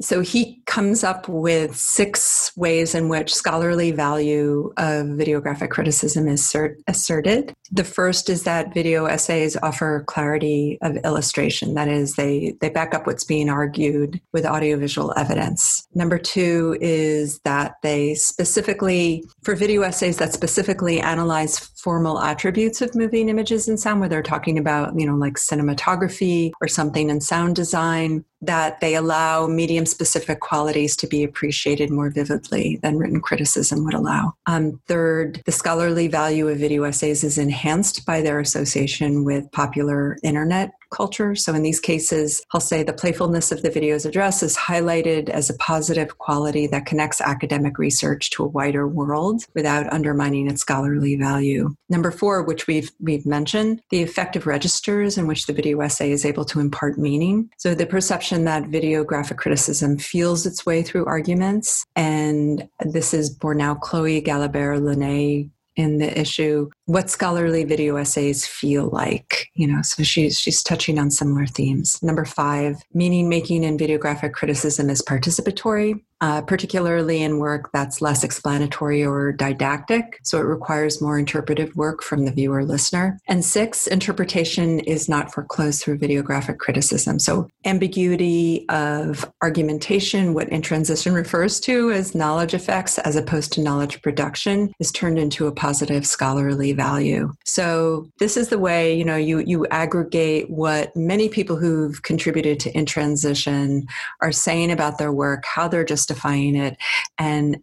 So he comes up with 6 ways in which scholarly value of videographic criticism is asserted. The first is that video essays offer clarity of illustration. That is, they back up what's being argued with audiovisual evidence. Number 2 is that they specifically, for video essays that specifically analyze formal attributes of moving images and sound, where they're talking about, you know, like cinematography or something in sound design, that they allow medium-specific qualities to be appreciated more vividly than written criticism would allow. 3rd, the scholarly value of video essays is enhanced by their association with popular internet culture. So in these cases, I'll say the playfulness of the video's address is highlighted as a positive quality that connects academic research to a wider world without undermining its scholarly value. Number 4, which we've mentioned, the effective registers in which the video essay is able to impart meaning. So the perception that videographic criticism feels its way through arguments, and this is Bornau, Chloe, Galabert, Linné, in the issue, what scholarly video essays feel like, you know, so she's touching on similar themes. Number 5, meaning making in videographic criticism is participatory, particularly in work that's less explanatory or didactic. So it requires more interpretive work from the viewer listener. And 6, interpretation is not foreclosed through videographic criticism. So ambiguity of argumentation, what In Transition refers to as knowledge effects as opposed to knowledge production, is turned into a positive scholarly value. So this is the way, you know, you aggregate what many people who've contributed to In Transition are saying about their work, how they're justifying it, and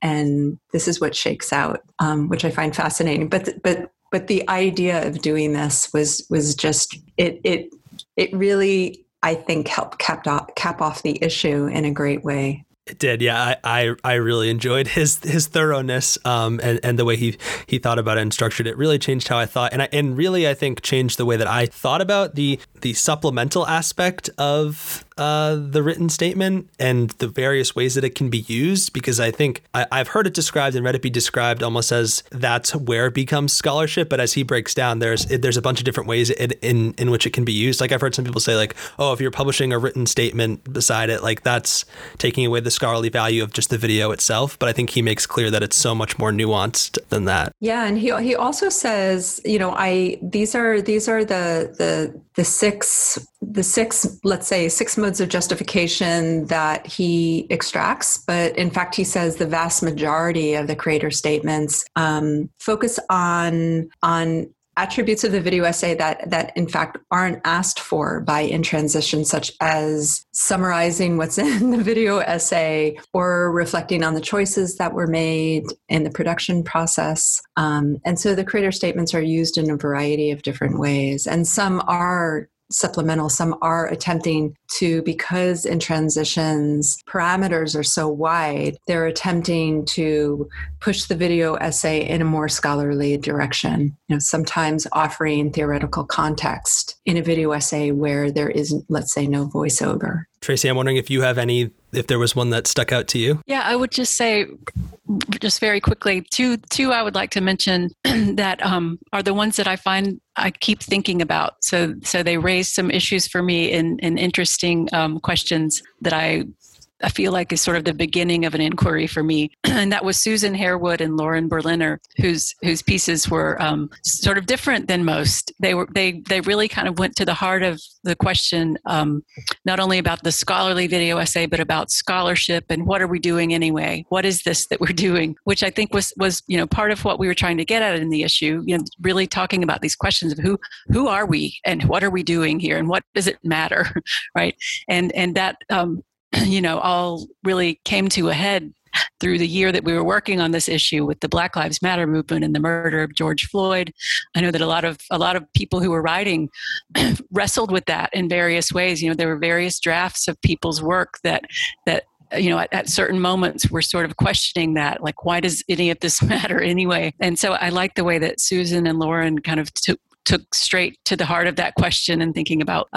this is what shakes out, which I find fascinating. But the idea of doing this was just it really, I think, helped cap off the issue in a great way. It did. Yeah. I really enjoyed his thoroughness, and the way he thought about it and structured it really changed how I thought. And really, I think changed the way that I thought about the supplemental aspect of the written statement and the various ways that it can be used, because I think I've heard it described and read it be described almost as that's where it becomes scholarship. But as he breaks down, there's a bunch of different ways in which it can be used. Like I've heard some people say, like, oh, if you're publishing a written statement beside it, like that's taking away the scholarly value of just the video itself. But I think he makes clear that it's so much more nuanced than that. Yeah. And he also says, you know, these are the 6, let's say 6 modes of justification that he extracts. But in fact, he says the vast majority of the creator statements focus on attributes of the video essay that in fact aren't asked for by In Transition, such as summarizing what's in the video essay or reflecting on the choices that were made in the production process. And so the creator statements are used in a variety of different ways. And some are supplemental, some are attempting to, because In Transition's parameters are so wide, they're attempting to push the video essay in a more scholarly direction, you know, sometimes offering theoretical context in a video essay where there is, let's say, no voiceover. Tracy, I'm wondering if you have any, if there was one that stuck out to you? Yeah, I would just say, just very quickly, two I would like to mention that are the ones that I find I keep thinking about. So they raise some issues for me in interesting questions that I feel like is sort of the beginning of an inquiry for me. And that was Susan Harewood and Lauren Berliner, whose pieces were sort of different than most. They really kind of went to the heart of the question, not only about the scholarly video essay, but about scholarship and what are we doing anyway? What is this that we're doing? Which I think was, you know, part of what we were trying to get at in the issue, you know, really talking about these questions of who are we and what are we doing here and what does it matter, right? And that, you know, all really came to a head through the year that we were working on this issue with the Black Lives Matter movement and the murder of George Floyd. I know that a lot of people who were writing wrestled with that in various ways. You know, there were various drafts of people's work that you know, at certain moments, we're sort of questioning that, like, why does any of this matter anyway? And so I like the way that Susan and Lauren kind of took straight to the heart of that question and thinking about,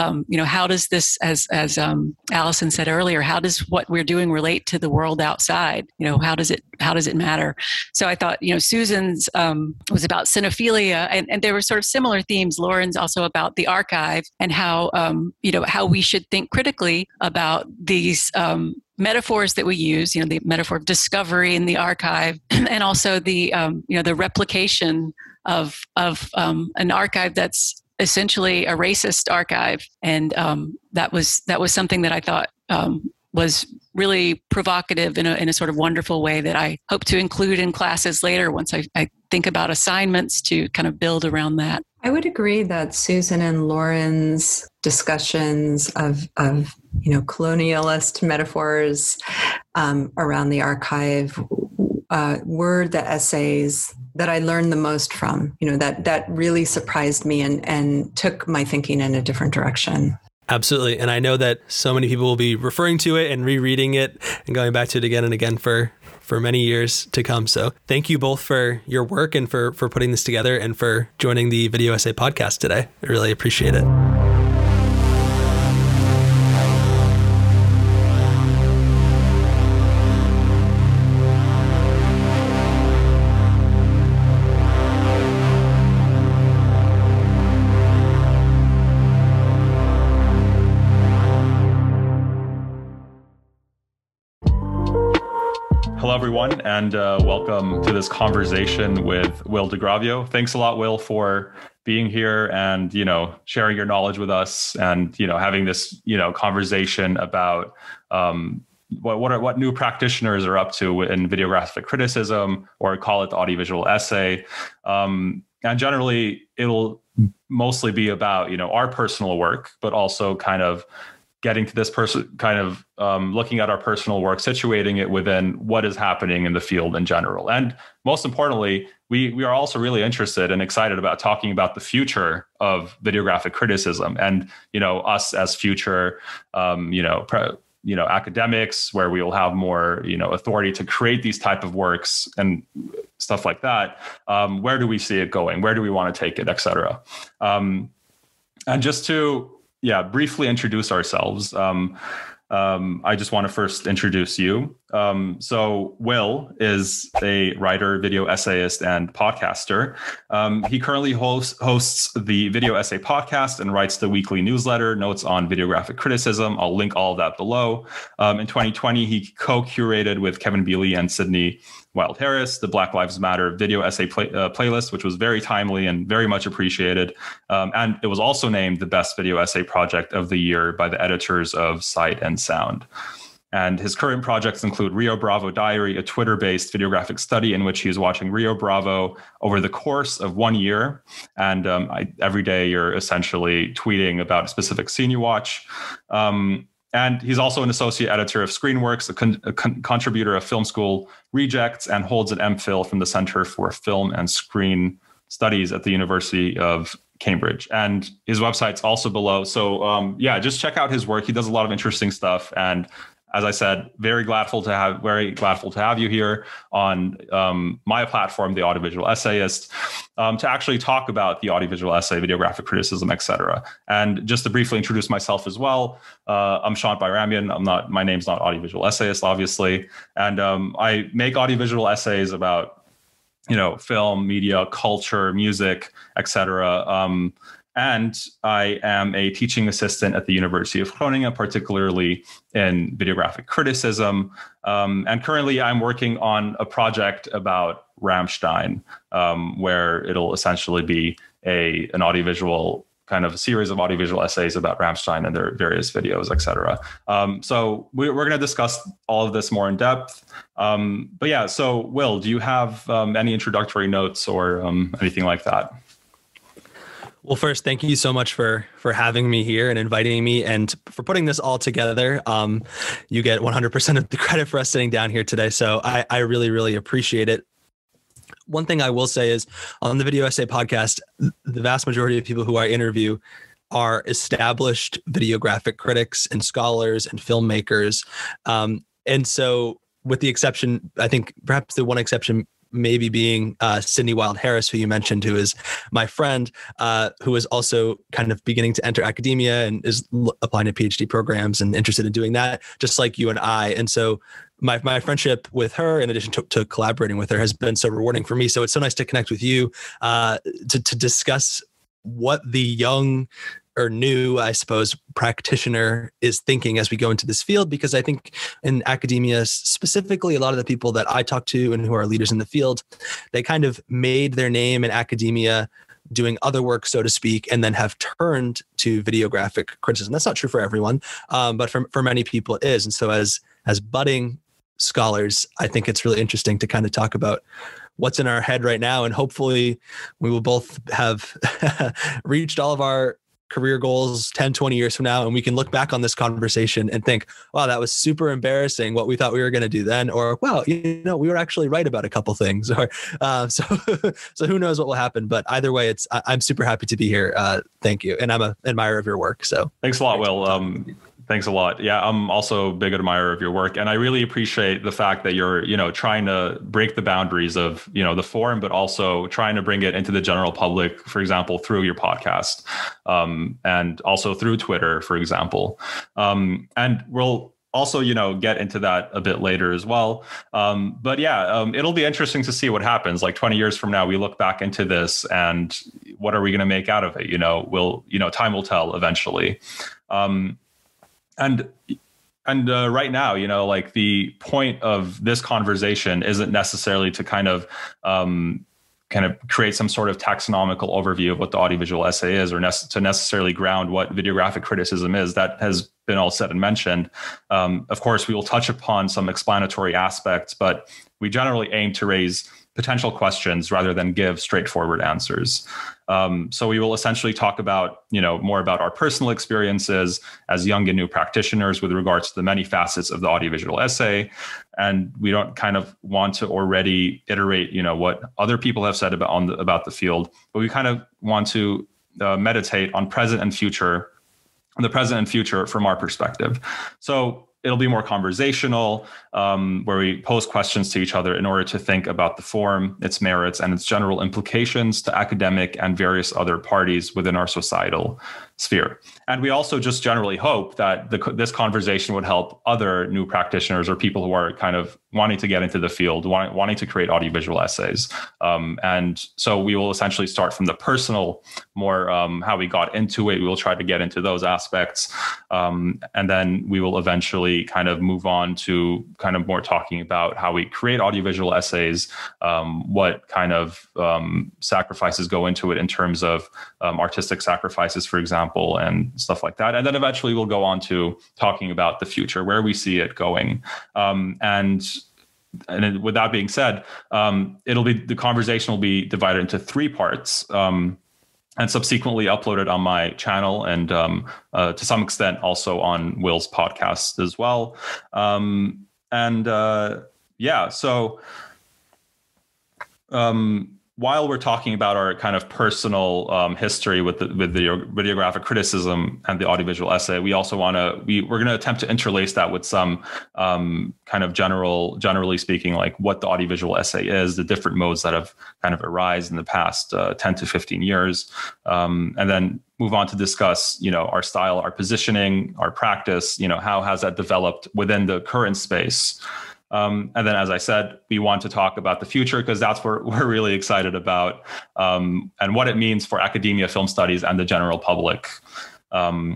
how does this, as Allison said earlier, how does what we're doing relate to the world outside? How does it matter? So I thought, Susan's was about cinephilia, and there were sort of similar themes. Lauren's also about the archive and how we should think critically about these metaphors that we use, the metaphor of discovery in the archive, and also the replication of an archive that's essentially a racist archive. And that was something that I thought was really provocative in a sort of wonderful way that I hope to include in classes later once I think about assignments to kind of build around that. I would agree that Susan and Lauren's discussions of colonialist metaphors around the archive were the essays that I learned the most from, that really surprised me and took my thinking in a different direction. Absolutely. And I know that so many people will be referring to it and rereading it and going back to it again and again for many years to come. So thank you both for your work and for putting this together and for joining the Video Essay Podcast today. I really appreciate it. Everyone, and welcome to this conversation with Will DiGravio. Thanks a lot, Will, for being here and, sharing your knowledge with us and, having this, conversation about what new practitioners are up to in videographic criticism, or call it the audiovisual essay. And generally, it'll mostly be about, our personal work, but also kind of getting to this person, kind of looking at our personal work, situating it within what is happening in the field in general. And most importantly, we are also really interested and excited about talking about the future of videographic criticism and, us as future, academics, where we will have more, authority to create these type of works and stuff like that. Where do we see it going? Where do we want to take it, et cetera? And just to briefly introduce ourselves. I just want to first introduce you. So Will is a writer, video essayist, and podcaster. He currently hosts the Video Essay Podcast and writes the weekly newsletter, Notes on Videographic Criticism. I'll link all of that below. In 2020, he co-curated with Kevin Bealey and Sydney Wild Harris the Black Lives Matter video essay playlist, which was very timely and very much appreciated. And it was also named the best video essay project of the year by the editors of Sight and Sound. And his current projects include Rio Bravo Diary, a Twitter-based videographic study in which he is watching Rio Bravo over the course of 1 year. And every day you're essentially tweeting about a specific scene you watch. And he's also an associate editor of Screenworks, a contributor of Film School Rejects, and holds an MPhil from the Center for Film and Screen Studies at the University of Cambridge. And his website's also below. So just check out his work. He does a lot of interesting stuff. And as I said, very gladful to have you here on my platform, The Audiovisual Essayist, to actually talk about the audiovisual essay, videographic criticism, etc. And just to briefly introduce myself as well, I'm Shant Bayramian. My name's not Audiovisual Essayist, obviously, and I make audiovisual essays about film, media, culture, music, etc. And I am a teaching assistant at the University of Groningen, particularly in videographic criticism. And currently I'm working on a project about Rammstein, where it'll essentially be an audiovisual kind of a series of audiovisual essays about Rammstein and their various videos, et cetera. So we're going to discuss all of this more in depth. So Will, do you have any introductory notes or anything like that? Well, first, thank you so much for having me here and inviting me and for putting this all together. You get 100% of the credit for us sitting down here today. So I really, really appreciate it. One thing I will say is on the Video Essay Podcast, the vast majority of people who I interview are established videographic critics and scholars and filmmakers. And so with the exception, I think perhaps the one exception maybe being Sydney Wild Harris, who you mentioned, who is my friend, who is also kind of beginning to enter academia and is applying to PhD programs and interested in doing that, just like you and I. And so my friendship with her, in addition to collaborating with her, has been so rewarding for me. So it's so nice to connect with you to discuss what the young or new, I suppose, practitioner is thinking as we go into this field, because I think in academia specifically, a lot of the people that I talk to and who are leaders in the field, they kind of made their name in academia doing other work, so to speak, and then have turned to videographic criticism. That's not true for everyone, but for many people it is. And so as budding scholars, I think it's really interesting to kind of talk about what's in our head right now. And hopefully we will both have reached all of our career goals 10, 20 years from now. And we can look back on this conversation and think, wow, that was super embarrassing what we thought we were going to do then. Or, wow, you know, we were actually right about a couple things. Or so who knows what will happen. But either way, I'm super happy to be here. Thank you. And I'm an admirer of your work. So thanks a lot, Will. Thanks a lot. Yeah, I'm also a big admirer of your work. And I really appreciate the fact that you're, you know, trying to break the boundaries of, you know, the forum, but also trying to bring it into the general public, for example, through your podcast, and also through Twitter, for example. And we'll also, you know, get into that a bit later as well. But yeah, it'll be interesting to see what happens. Like 20 years from now, we look back into this and what are we going to make out of it? You know, time will tell eventually. And right now, you know, like the point of this conversation isn't necessarily to kind of create some sort of taxonomical overview of what the audiovisual essay is, or to necessarily ground what videographic criticism is. That has been all said and mentioned. Of course, we will touch upon some explanatory aspects, but we generally aim to raise potential questions rather than give straightforward answers. So we will essentially talk about, you know, more about our personal experiences as young and new practitioners with regards to the many facets of the audiovisual essay. And we don't kind of want to already iterate, you know, what other people have said about the field, but we kind of want to meditate on the present and future from our perspective. So it'll be more conversational, where we pose questions to each other in order to think about the form, its merits, and its general implications to academic and various other parties within our societal sphere. And we also just generally hope that this conversation would help other new practitioners or people who are kind of wanting to get into the field, wanting to create audiovisual essays. And so we will essentially start from the personal, more how we got into it. We will try to get into those aspects. And then we will eventually kind of move on to kind of more talking about how we create audiovisual essays, what kind of sacrifices go into it in terms of artistic sacrifices, for example, and stuff like that. And then eventually we'll go on to talking about the future, where we see it going. And with that being said, the conversation will be divided into three parts, and subsequently uploaded on my channel and to some extent also on Will's podcast as well. While we're talking about our kind of personal history with the videographic criticism and the audiovisual essay, we also we're going to attempt to interlace that with some kind of generally speaking, like what the audiovisual essay is, the different modes that have kind of arisen in the past 10 to 15 years, and then move on to discuss, you know, our style, our positioning, our practice, you know, how has that developed within the current space. And then, as I said, we want to talk about the future because that's what we're really excited about, and what it means for academia, film studies, and the general public. So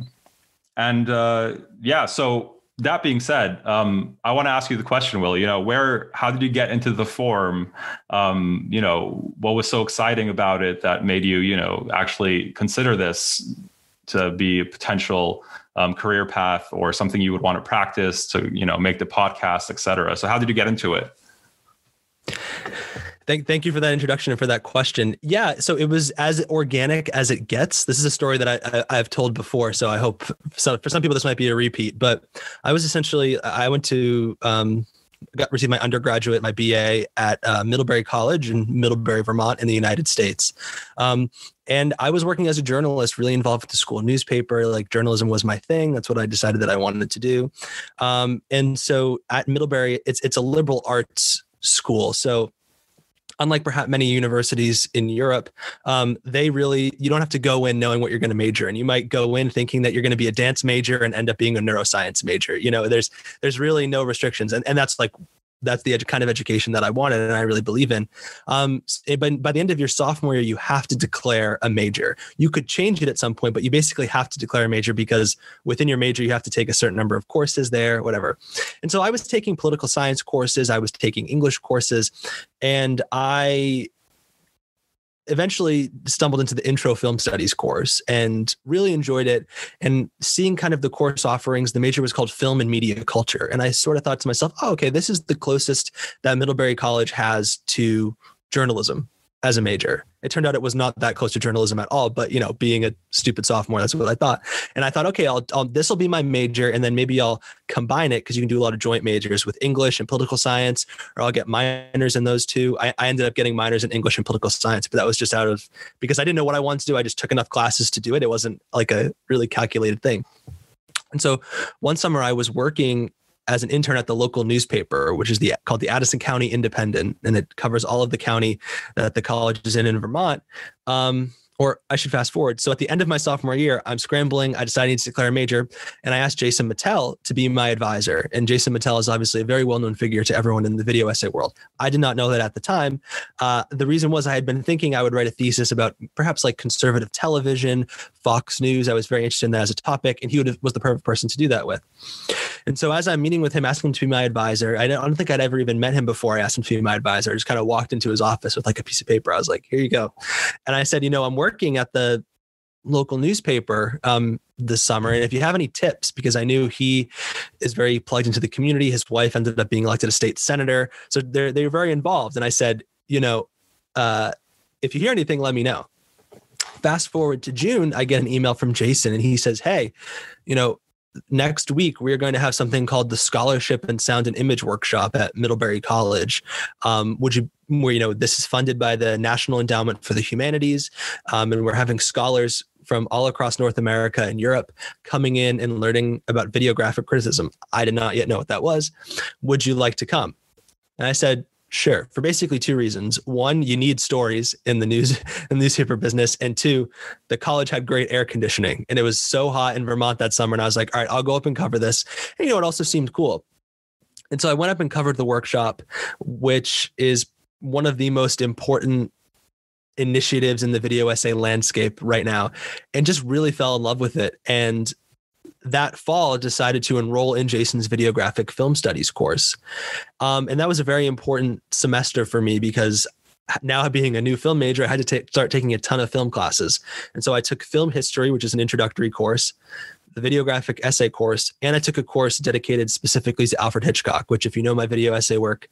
that being said, I want to ask you the question, Will, you know, how did you get into the form? You know, what was so exciting about it that made you, you know, actually consider this to be a potential career path or something you would want to practice to, you know, make the podcast, etc. So how did you get into it? Thank you for that introduction and for that question. Yeah. So it was as organic as it gets. This is a story that I've told before. So I hope for some people, this might be a repeat, but I received my undergraduate, my BA at Middlebury College in Middlebury, Vermont in the United States. And I was working as a journalist, really involved with the school newspaper. Like journalism was my thing. That's what I decided that I wanted to do. And so at Middlebury, it's a liberal arts school. So unlike perhaps many universities in Europe, they really, you don't have to go in knowing what you're going to major in. You might go in thinking that you're going to be a dance major and end up being a neuroscience major. You know, there's really no restrictions. And that's like, that's the kind of education that I wanted and I really believe in. But by the end of your sophomore year, you have to declare a major. You could change it at some point, but you basically have to declare a major because within your major, you have to take a certain number of courses there, whatever. And so I was taking political science courses. I was taking English courses. And I eventually stumbled into the intro film studies course and really enjoyed it, and seeing kind of the course offerings. The major was called film and media culture. And I sort of thought to myself, oh, okay, this is the closest that Middlebury College has to journalism as a major. It turned out it was not that close to journalism at all, but you know, being a stupid sophomore, that's what I thought. And I thought, okay, this'll be my major. And then maybe I'll combine it, cause you can do a lot of joint majors with English and political science, or I'll get minors in those two. I ended up getting minors in English and political science, but that was just because I didn't know what I wanted to do. I just took enough classes to do it. It wasn't like a really calculated thing. And so one summer I was working as an intern at the local newspaper, which is called the Addison County Independent, and it covers all of the county that the college is in Vermont. Or I should fast forward. So at the end of my sophomore year, I'm scrambling. I decided to declare a major, and I asked Jason Mittell to be my advisor. And Jason Mittell is obviously a very well-known figure to everyone in the video essay world. I did not know that at the time. The reason was I had been thinking I would write a thesis about perhaps like conservative television, Fox News. I was very interested in that as a topic, and was the perfect person to do that with. And so as I'm meeting with him, asking him to be my advisor, I don't think I'd ever even met him before I asked him to be my advisor. I just kind of walked into his office with like a piece of paper. I was like, here you go. And I said, I'm working at the local newspaper this summer, and if you have any tips, because I knew he is very plugged into the community. His wife ended up being elected a state senator, so they're very involved. And I said, if you hear anything, let me know. Fast forward to June, I get an email from Jason, and he says, hey, next week, we're going to have something called the Scholarship and Sound and Image Workshop at Middlebury College. This is funded by the National Endowment for the Humanities. And we're having scholars from all across North America and Europe coming in and learning about videographic criticism. I did not yet know what that was. Would you like to come? And I said, sure, for basically two reasons. One, you need stories in the newspaper business. And two, the college had great air conditioning, and it was so hot in Vermont that summer. And I was like, all right, I'll go up and cover this. And it also seemed cool. And so I went up and covered the workshop, which is one of the most important initiatives in the video essay landscape right now, and just really fell in love with it. And that fall, decided to enroll in Jason's videographic film studies course. And that was a very important semester for me, because now being a new film major, I had to start taking a ton of film classes. And so I took film history, which is an introductory course, the videographic essay course, and I took a course dedicated specifically to Alfred Hitchcock, which, if you know my video essay work,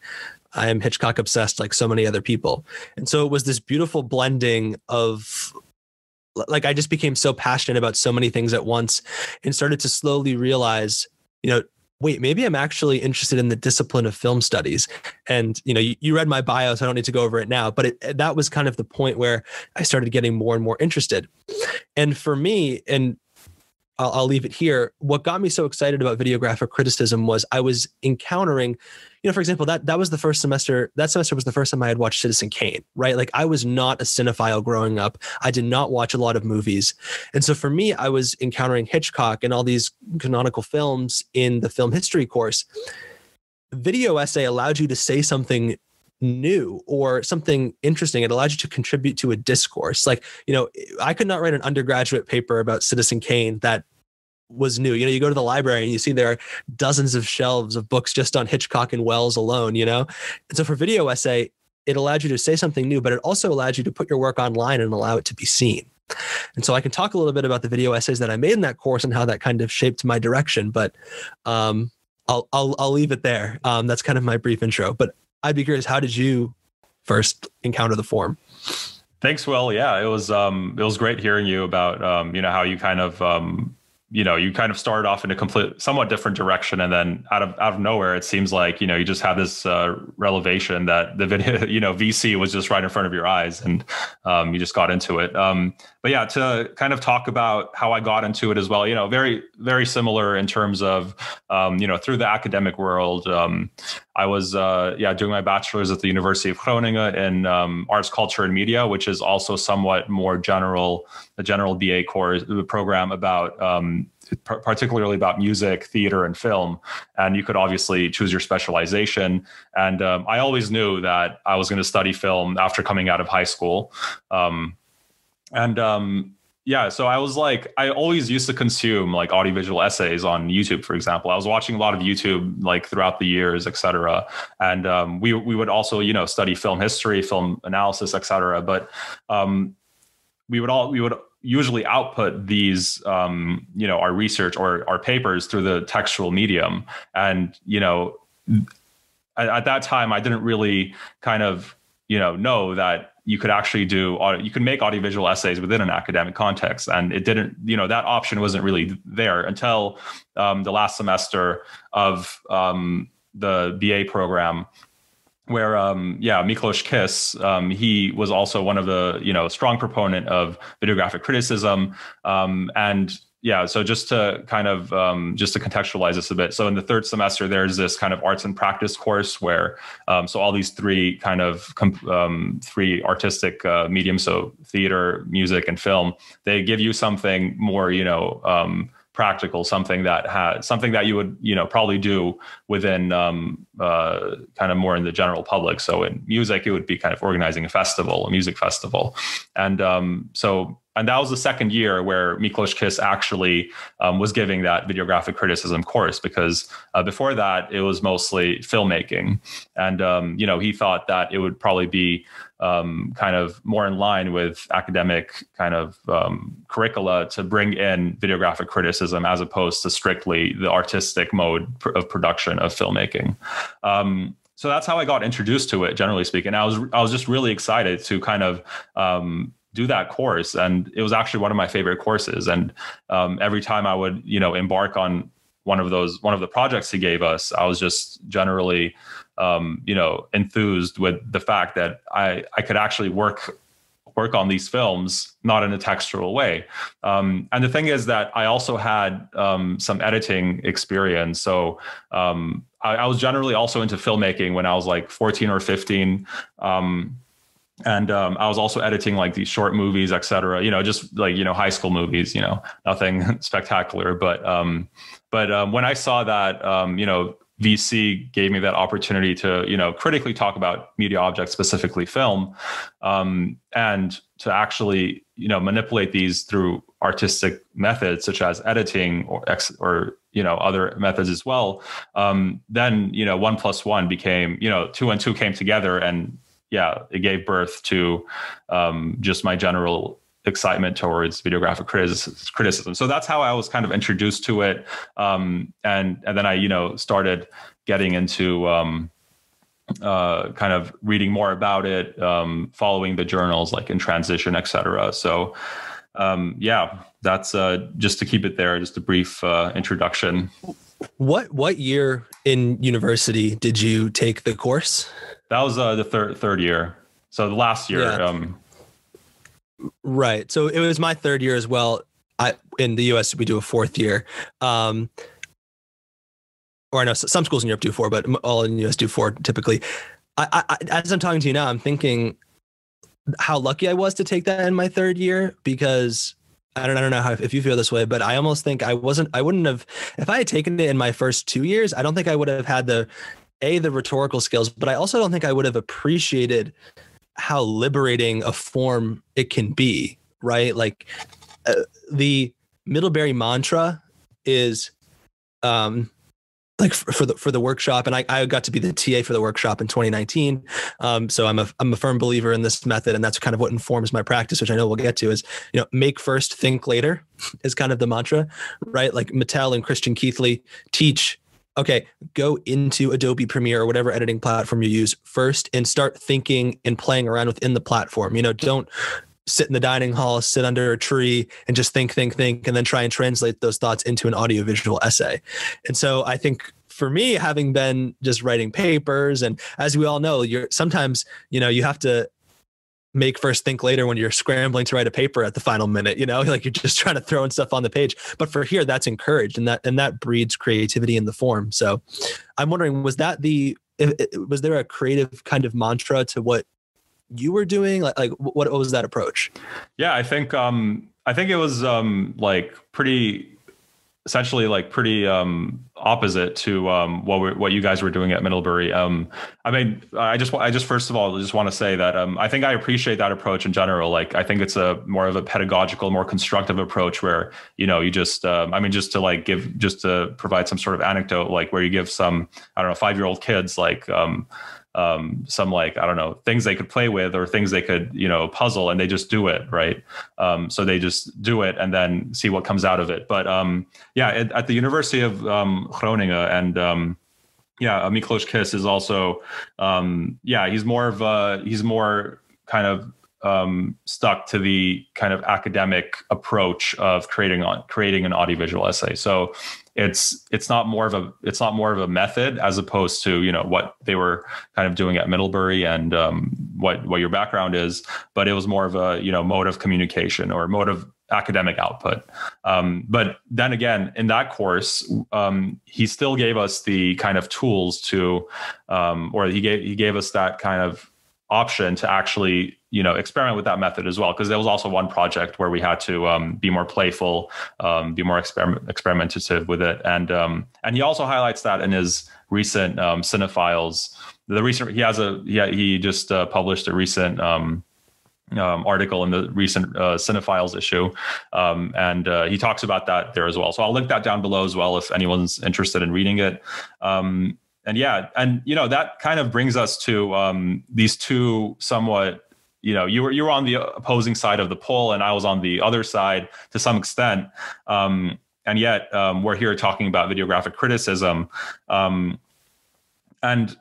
I am Hitchcock obsessed like so many other people. And so it was this beautiful blending of, like, I just became so passionate about so many things at once, and started to slowly realize, wait, maybe I'm actually interested in the discipline of film studies. And, you read my bio, so I don't need to go over it now, but that was kind of the point where I started getting more and more interested. And for me, and I'll leave it here, what got me so excited about videographic criticism was I was encountering, for example, that was the first semester. That semester was the first time I had watched Citizen Kane, right? Like, I was not a cinephile growing up. I did not watch a lot of movies. And so for me, I was encountering Hitchcock and all these canonical films in the film history course. Video essay allowed you to say something new or something interesting. It allowed you to contribute to a discourse. Like, I could not write an undergraduate paper about Citizen Kane that was new. You go to the library and you see there are dozens of shelves of books just on Hitchcock and Wells alone, And so for video essay, it allowed you to say something new, but it also allowed you to put your work online and allow it to be seen. And so I can talk a little bit about the video essays that I made in that course and how that kind of shaped my direction, but I'll leave it there. That's kind of my brief intro, but I'd be curious, how did you first encounter the form? Thanks, Will. Yeah, it was great hearing you about how you kind of you know, you kind of started off in a somewhat different direction. And then out of nowhere, it seems like, you know, you just have this revelation that the video, you know, VC was just right in front of your eyes, and you just got into it. But yeah, to kind of talk about how I got into it as well, you know, very, very similar in terms of, you know, through the academic world, I was, doing my bachelor's at the University of Groningen in arts, culture, and media, which is also somewhat more general, the general BA course, the program about, particularly about music, theater, and film. And you could obviously choose your specialization. And I always knew that I was going to study film after coming out of high school. So I was like, I always used to consume like audiovisual essays on YouTube, for example. I was watching a lot of YouTube like throughout the years, et cetera. And we would also, you know, study film history, film analysis, et cetera. But we would usually output these, you know, our research or our papers through the textual medium. And, you know, at that time, I didn't really kind of, you know that you could actually you can make audiovisual essays within an academic context. And it didn't, you know, that option wasn't really there until the last semester of the BA program, where, Miklos Kiss, he was also one of the, you know, strong proponent of videographic criticism. So just to kind of, just to contextualize this a bit. So in the third semester, there's this kind of arts and practice course where, so all these three kind of, three artistic mediums, so theater, music, and film, they give you something more, you know, practical, something that you would, you know, probably do within kind of more in the general public. So in music, it would be kind of organizing a music festival. And and that was the second year where Miklos Kiss actually was giving that videographic criticism course, because before that, it was mostly filmmaking. And, you know, he thought that it would probably be kind of more in line with academic kind of curricula to bring in videographic criticism as opposed to strictly the artistic mode of production of filmmaking. So that's how I got introduced to it, generally speaking. I was just really excited to kind of do that course, and it was actually one of my favorite courses. And every time I would, you know, embark on one of the projects he gave us, I was just generally you know, enthused with the fact that I could actually work on these films, not in a textual way. And the thing is that I also had some editing experience. So I was generally also into filmmaking when I was like 14 or 15. I was also editing like these short movies, et cetera, you know, just like, you know, high school movies, you know, nothing spectacular. But when I saw that, you know, VC gave me that opportunity to, you know, critically talk about media objects, specifically film, and to actually, you know, manipulate these through artistic methods such as editing or you know, other methods as well. Then, you know, 1 plus 1 became, you know, 2 and 2 came together, and yeah, it gave birth to just my general excitement towards videographic criticism. So that's how I was kind of introduced to it. And then I, you know, started getting into kind of reading more about it, following the journals like In Transition, et cetera. So that's just to keep it there, just a brief introduction. What year in university did you take the course? That was the third year. So the last year. Yeah. Right. So it was my third year as well. In the US, we do a fourth year. Or I know some schools in Europe do 4, but all in the US do 4 typically. I as I'm talking to you now, I'm thinking how lucky I was to take that in my third year, because I don't know how, if you feel this way, but I almost think I wouldn't have, if I had taken it in my first 2 years, I don't think I would have had the rhetorical skills, but I also don't think I would have appreciated how liberating a form it can be, right? Like the Middlebury mantra is like for the workshop, and I got to be the TA for the workshop in 2019. So I'm a firm believer in this method, and that's kind of what informs my practice, which I know we'll get to, is, you know, make first, think later is kind of the mantra, right? Like Mittell and Christian Keathley teach, okay, go into Adobe Premiere or whatever editing platform you use first and start thinking and playing around within the platform. You know, don't sit in the dining hall, sit under a tree and just think, and then try and translate those thoughts into an audiovisual essay. And so I think for me, having been just writing papers, and as we all know, you have to make first, think later when you're scrambling to write a paper at the final minute, you're just trying to throw in stuff on the page. But for here, that's encouraged, and that breeds creativity in the form. So I'm wondering, was there a creative kind of mantra to what you were doing? Like what was that approach? Yeah, I think it was pretty opposite to what you guys were doing at Middlebury. I just first of all just want to say that I think I appreciate that approach in general. Like I think it's a more of a pedagogical, more constructive approach where you just to provide some sort of anecdote, like where you give some 5-year-old kids things they could play with or things they could, puzzle, and they just do it. Right. So they just do it and then see what comes out of it. But, at the University of, Groningen and, Miklos Kiss is also, he's more stuck to the kind of academic approach of creating an audiovisual essay. So it's not more of a method as opposed to what they were kind of doing at Middlebury and what your background is, but it was more of a mode of communication or mode of academic output. But then again, in that course, he still gave us the kind of tools to, or he gave us that kind of option to actually experiment with that method as well, because there was also one project where we had to be more playful, be more experimentative with it, and he also highlights that in his recent Cine-Files. He just published a recent article in the recent Cine-Files issue, and he talks about that there as well. So I'll link that down below as well if anyone's interested in reading it. And that kind of brings us to these two somewhat. You were on the opposing side of the poll and I was on the other side to some extent. And yet we're here talking about videographic criticism. And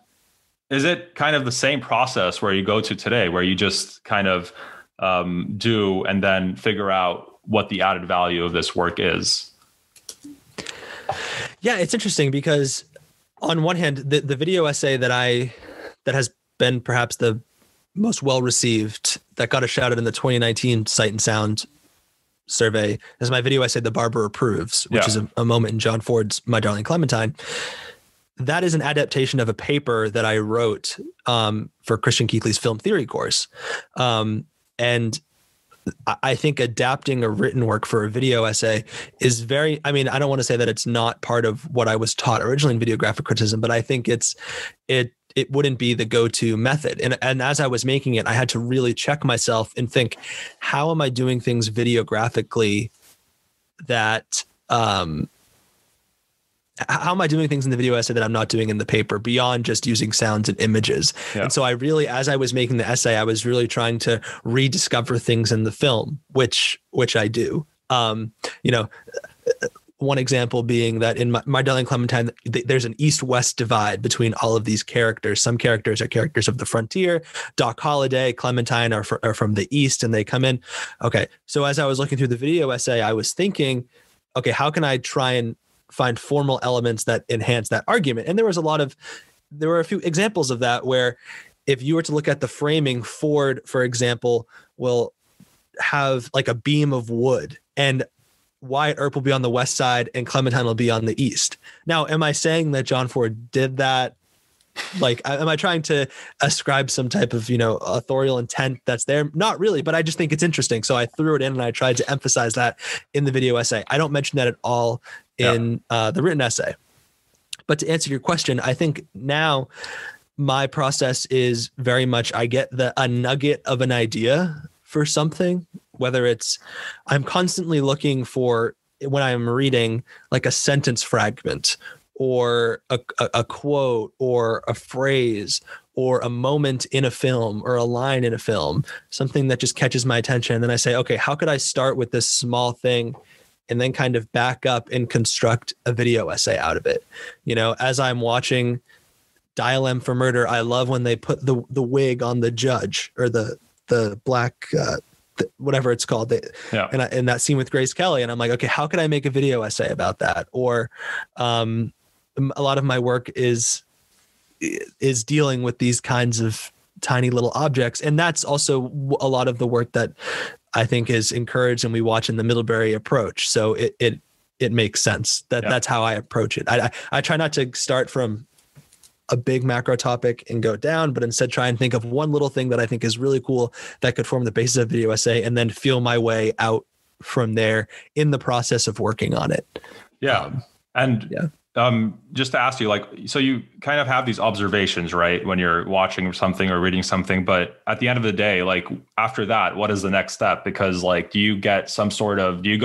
is it kind of the same process where you go to today, where you just kind of do and then figure out what the added value of this work is? Yeah, it's interesting because on one hand, the video essay that has been perhaps the most well-received, that got a shout-out in the 2019 Sight and Sound survey, as my video essay, The Barber Approves, which is a moment in John Ford's My Darling Clementine. That is an adaptation of a paper that I wrote for Christian Keathley's film theory course. And I think adapting a written work for a video essay is very, I don't want to say that it's not part of what I was taught originally in videographic criticism, but I think it wouldn't be the go-to method. And as I was making it, I had to really check myself and think, how am I doing things videographically that, how am I doing things in the video essay that I'm not doing in the paper beyond just using sounds and images? Yeah. And so I really, as I was making the essay, I was really trying to rediscover things in the film, which I do, one example being that in My Darling Clementine, there's an East-West divide between all of these characters. Some characters are characters of the frontier. Doc Holliday, Clementine are from the East, and they come in. Okay, so as I was looking through the video essay, I was thinking, okay, how can I try and find formal elements that enhance that argument? And there were a few examples of that where if you were to look at the framing, Ford, for example, will have like a beam of wood, and Wyatt Earp will be on the west side and Clementine will be on the east. Now, am I saying that John Ford did that? Like, am I trying to ascribe some type of, authorial intent that's there? Not really, but I just think it's interesting. So I threw it in and I tried to emphasize that in the video essay. I don't mention that at all in the written essay. But to answer your question, I think now my process is very much, I get a nugget of an idea for something, whether it's, I'm constantly looking for, when I'm reading, like a sentence fragment or a quote or a phrase or a moment in a film or a line in a film, something that just catches my attention. And then I say, okay, how could I start with this small thing and then kind of back up and construct a video essay out of it? As I'm watching Dial M for Murder, I love when they put the wig on the judge, or the black whatever it's called. And that scene with Grace Kelly. And I'm like, okay, how could I make a video essay about that? Or a lot of my work is dealing with these kinds of tiny little objects. And that's also a lot of the work that I think is encouraged and we watch in the Middlebury approach. So it makes sense that that's how I approach it. I try not to start from a big macro topic and go down, but instead try and think of one little thing that I think is really cool that could form the basis of video essay, and then feel my way out from there in the process of working on it. Yeah. Just to ask you, like, so you kind of have these observations, right, when you're watching something or reading something, but at the end of the day, like, after that, what is the next step? Because, like, do you go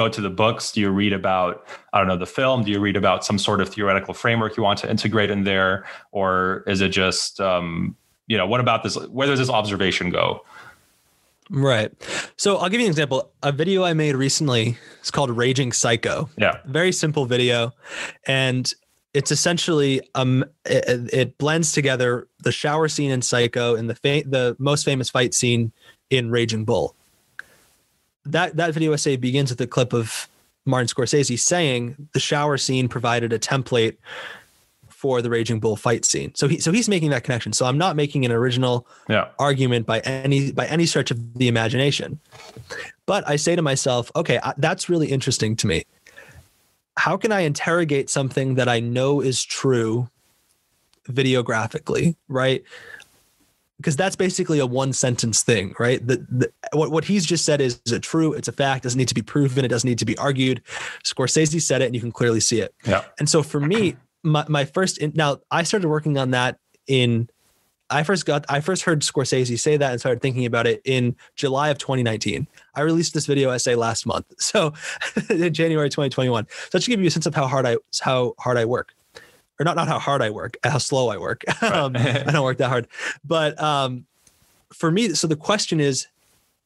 to the books? Do you read about, I don't know, the film? Do you read about some sort of theoretical framework you want to integrate in there? Or is it just, what about this? Where does this observation go? Right. So I'll give you an example. A video I made recently, it's called Raging Psycho. Yeah. Very simple video. And it's essentially, it blends together the shower scene in Psycho and the most famous fight scene in Raging Bull. That video essay begins with a clip of Martin Scorsese saying the shower scene provided a template for the Raging Bull fight scene. So he's making that connection. So I'm not making an original argument by any stretch of the imagination. But I say to myself, okay, that's really interesting to me. How can I interrogate something that I know is true videographically, right? Because that's basically a one sentence thing, right? What he's just said is it true? It's a fact. It doesn't need to be proven. It doesn't need to be argued. Scorsese said it and you can clearly see it. Yeah. And so for me, I started working on that I first heard Scorsese say that and started thinking about it in July of 2019. I released this video essay last month, so in January 2021. So that should give you a sense of how hard I work, or not how hard I work, how slow I work. Right. I don't work that hard, but for me, so the question is,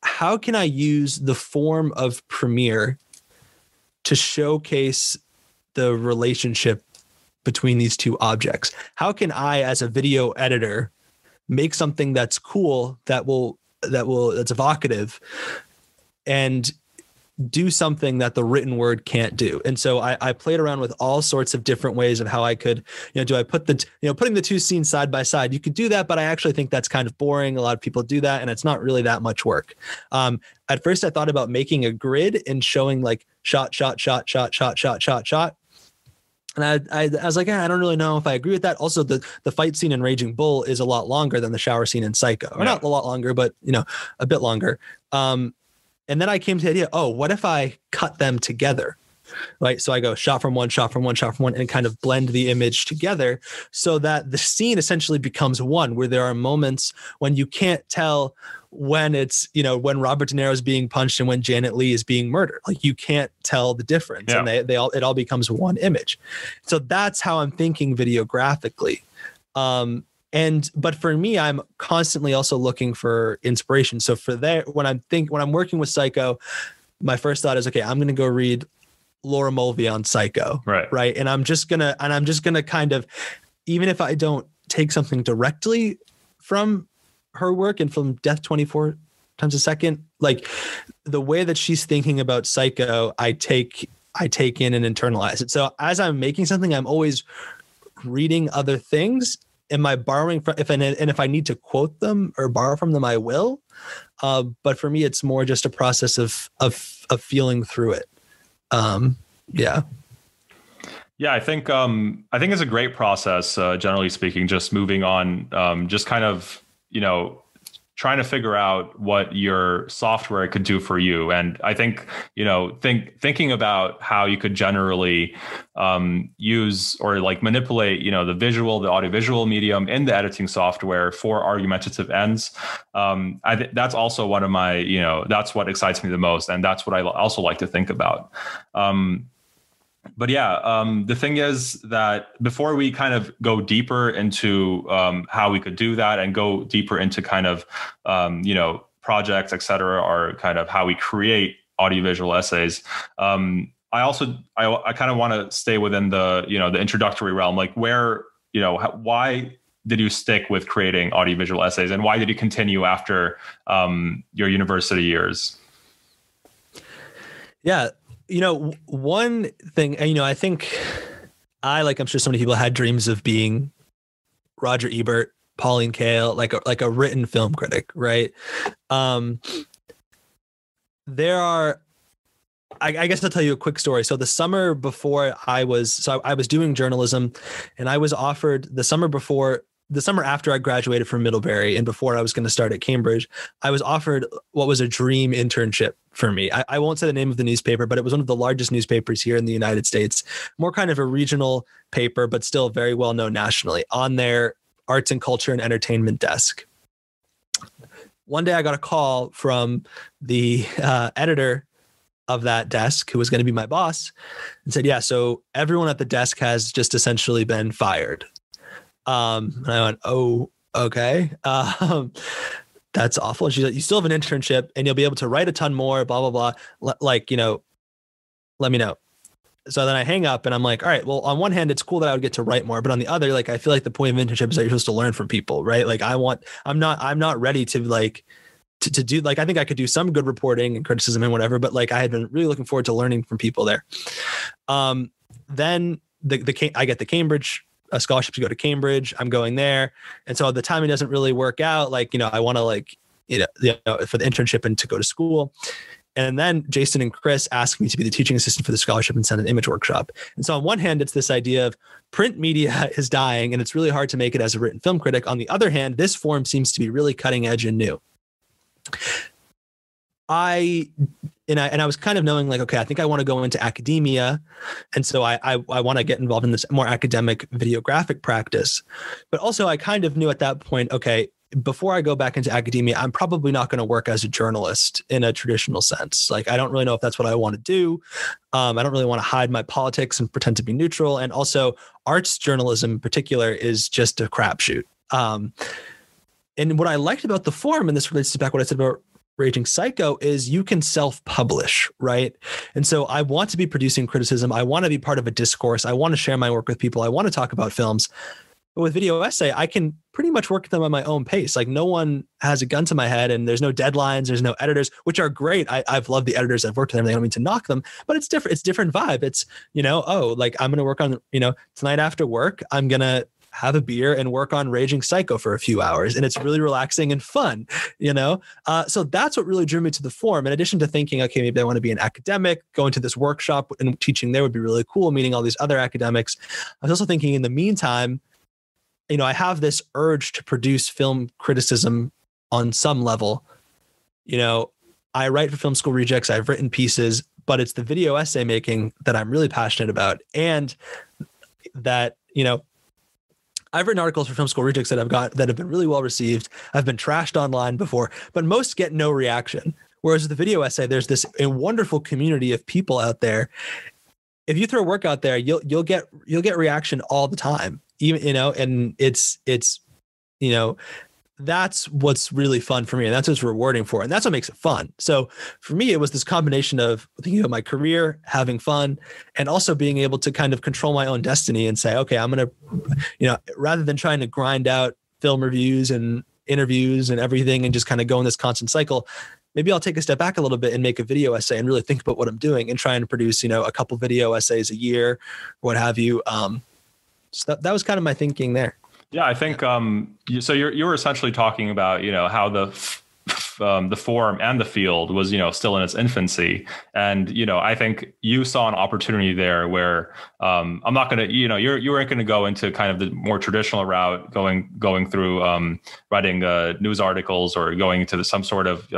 how can I use the form of Premiere to showcase the relationship between these two objects? How can I, as a video editor, make something that's cool, that's evocative, and do something that the written word can't do? And so I played around with all sorts of different ways of how I could, do I put putting the two scenes side by side? You could do that, but I actually think that's kind of boring. A lot of people do that, and it's not really that much work. At first, I thought about making a grid and showing like shot, shot, shot, shot, shot, shot, shot, shot. And I was like, I don't really know if I agree with that. Also, the fight scene in Raging Bull is a lot longer than the shower scene in Psycho. Or not a lot longer, but, a bit longer. And then I came to the idea, what if I cut them together? Right? So I go shot from one, shot from one, shot from one, and kind of blend the image together so that the scene essentially becomes one, where there are moments when you can't tell when it's, when Robert De Niro is being punched and when Janet Leigh is being murdered. Like, you can't tell the difference. Yeah. And it all becomes one image. So that's how I'm thinking videographically. But for me, I'm constantly also looking for inspiration. So for that, when I'm working with Psycho, my first thought is, okay, I'm going to go read Laura Mulvey on Psycho. Right. And I'm just going to kind of, even if I don't take something directly from her work and from Death 24 times a second, like, the way that she's thinking about Psycho, I take in and internalize it. So as I'm making something, I'm always reading other things. Am I borrowing from, if I need to quote them or borrow from them, I will. But for me, it's more just a process of feeling through it. Yeah, I think it's a great process, generally speaking, just moving on, just kind of, trying to figure out what your software could do for you. And I think, thinking about how you could generally use or like manipulate, the visual, the audiovisual medium in the editing software for argumentative ends. That's also one of my, that's what excites me the most. And that's what I also like to think about. But the thing is that before we kind of go deeper into how we could do that and go deeper into kind of, projects, et cetera, or kind of how we create audiovisual essays, I kind of want to stay within the, the introductory realm, like where, why did you stick with creating audiovisual essays and why did you continue after your university years? Yeah. You know, one thing, you know, I think I'm sure so many people had dreams of being Roger Ebert, Pauline Kael, like a written film critic, right? I guess I'll tell you a quick story. So the summer before I was doing journalism, and I was offered the summer after I graduated from Middlebury and before I was going to start at Cambridge, I was offered what was a dream internship for me. I won't say the name of the newspaper, but it was one of the largest newspapers here in the United States, more kind of a regional paper, but still very well known nationally, on their arts and culture and entertainment desk. One day I got a call from the editor of that desk, who was going to be my boss, and said, yeah, so everyone at the desk has just essentially been fired. And I went, oh, okay. That's awful. And she's like, you still have an internship and you'll be able to write a ton more, blah, blah, blah. Let me know. So then I hang up and I'm like, all right, well, on one hand, it's cool that I would get to write more, but on the other, like, I feel like the point of internship is that you're supposed to learn from people, right? Like I'm not ready to do, like, I think I could do some good reporting and criticism and whatever, but like I had been really looking forward to learning from people there. Then I get the Cambridge scholarship to go to Cambridge. I'm going there, and so the timing doesn't really work out. Like, you know, I want to, like, you know, for the internship and to go to school. And then Jason and Chris asked me to be the teaching assistant for the scholarship and send an image workshop. And so on one hand, it's this idea of print media is dying and it's really hard to make it as a written film critic. On the other hand, this form seems to be really cutting edge and new. I was kind of knowing, like, okay, I think I want to go into academia. And so I want to get involved in this more academic videographic practice. But also I kind of knew at that point, okay, before I go back into academia, I'm probably not going to work as a journalist in a traditional sense. Like, I don't really know if that's what I want to do. I don't really want to hide my politics and pretend to be neutral. And also arts journalism in particular is just a crapshoot. And what I liked about the form, and this relates to back what I said about Raging Psycho, is you can self-publish, right? And so I want to be producing criticism. I want to be part of a discourse. I want to share my work with people. I want to talk about films. But with video essay, I can pretty much work them at my own pace. Like, no one has a gun to my head, and there's no deadlines. There's no editors, which are great. I've loved the editors. I've worked with them. I don't mean to knock them, but it's different. It's different vibe. It's, you know, oh, like, I'm going to work on, you know, tonight after work, I'm going to have a beer and work on Raging Psycho for a few hours. And it's really relaxing and fun, you know? So that's what really drew me to the form. In addition to thinking, okay, maybe I want to be an academic, going to this workshop and teaching there would be really cool, meeting all these other academics. I was also thinking, in the meantime, you know, I have this urge to produce film criticism on some level. You know, I write for Film School Rejects, I've written pieces, but it's the video essay making that I'm really passionate about. And that, you know, I've written articles for Film School Rejects that have been really well received. I've been trashed online before, but most get no reaction. Whereas with the video essay, there's this wonderful community of people out there. If you throw work out there, you'll get reaction all the time. Even, you know, and it's, you know, that's what's really fun for me, and that's what's rewarding for it, and that's what makes it fun. So for me, it was this combination of thinking about my career, having fun, and also being able to kind of control my own destiny and say, okay, I'm going to, you know, rather than trying to grind out film reviews and interviews and everything and just kind of go in this constant cycle, maybe I'll take a step back a little bit and make a video essay and really think about what I'm doing and try and produce, you know, a couple video essays a year, what have you. So that was kind of my thinking there. Yeah, I think so. You were essentially talking about, you know, how the form and the field was, you know, still in its infancy, and, you know, I think you saw an opportunity there where I'm not going to, you know, you weren't going to go into kind of the more traditional route, going through writing news articles or going into some sort of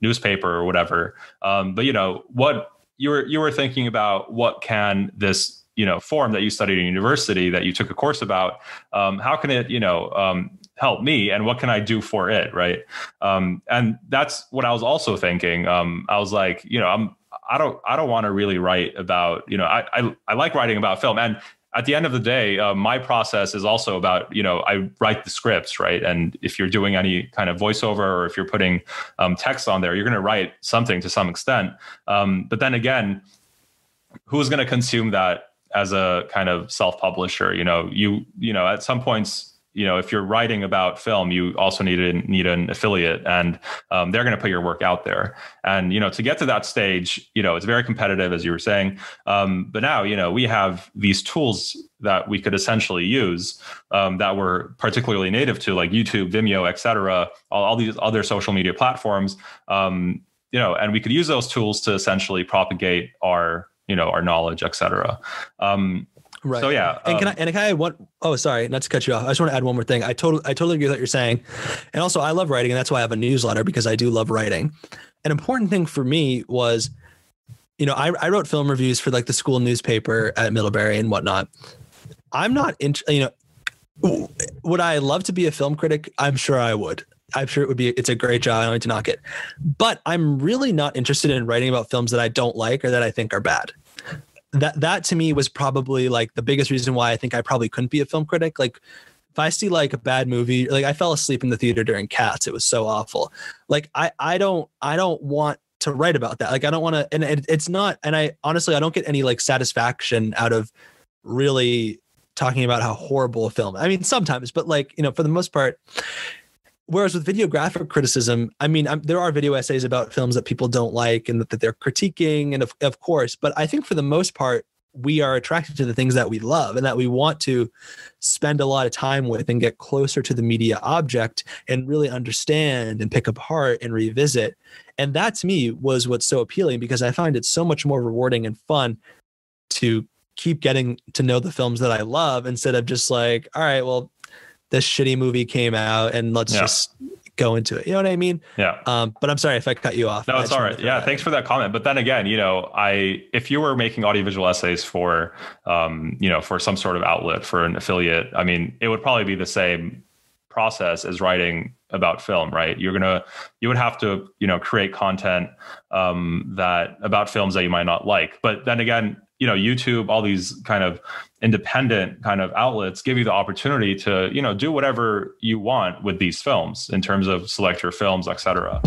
newspaper or whatever. But you know, what you were thinking about, what can this, you know, form that you studied in university that you took a course about, how can it, you know, help me, and what can I do for it, right? And that's what I was also thinking. I was like, you know, I don't want to really write about, you know, I like writing about film, and at the end of the day, my process is also about, you know, I write the scripts, right? And if you're doing any kind of voiceover, or if you're putting text on there, you're going to write something to some extent. But then again, who's going to consume that as a kind of self-publisher? You know, at some points, you know, if you're writing about film, you also need an affiliate, and they're going to put your work out there. And, you know, to get to that stage, you know, it's very competitive, as you were saying. But now, you know, we have these tools that we could essentially use that were particularly native to like YouTube, Vimeo, et cetera, all these other social media platforms, you know, and we could use those tools to essentially propagate our, you know, our knowledge, et cetera. Right. So yeah, and can I add one? Oh, sorry, not to cut you off. I just want to add one more thing. I totally agree with what you're saying, and also I love writing, and that's why I have a newsletter, because I do love writing. An important thing for me was, you know, I wrote film reviews for like the school newspaper at Middlebury and whatnot. I'm not, you know, would I love to be a film critic? I'm sure I would. I'm sure it would be. It's a great job. I don't need to knock it, but I'm really not interested in writing about films that I don't like or that I think are bad. That to me was probably like the biggest reason why I think I probably couldn't be a film critic. Like if I see like a bad movie, like I fell asleep in the theater during Cats. It was so awful. Like I don't want to write about that. Like I don't want to, and it's not, and I honestly, I don't get any like satisfaction out of really talking about how horrible a film. I mean, sometimes, but like, you know, for the most part, whereas with videographic criticism, I mean, there are video essays about films that people don't like and that they're critiquing, and of course, but I think for the most part, we are attracted to the things that we love and that we want to spend a lot of time with and get closer to the media object and really understand and pick apart and revisit. And that to me was what's so appealing, because I find it so much more rewarding and fun to keep getting to know the films that I love instead of just like, all right, well, this shitty movie came out and let's just go into it. You know what I mean? Yeah. But I'm sorry if I cut you off. No, it's all right. Yeah. Thanks for that comment. But then again, you know, if you were making audiovisual essays for, you know, for some sort of outlet, for an affiliate, I mean, it would probably be the same process as writing about film, right? You would have to, you know, create content that about films that you might not like. But then again, you know, YouTube, all these kind of independent kind of outlets give you the opportunity to, you know, do whatever you want with these films in terms of select your films, et cetera.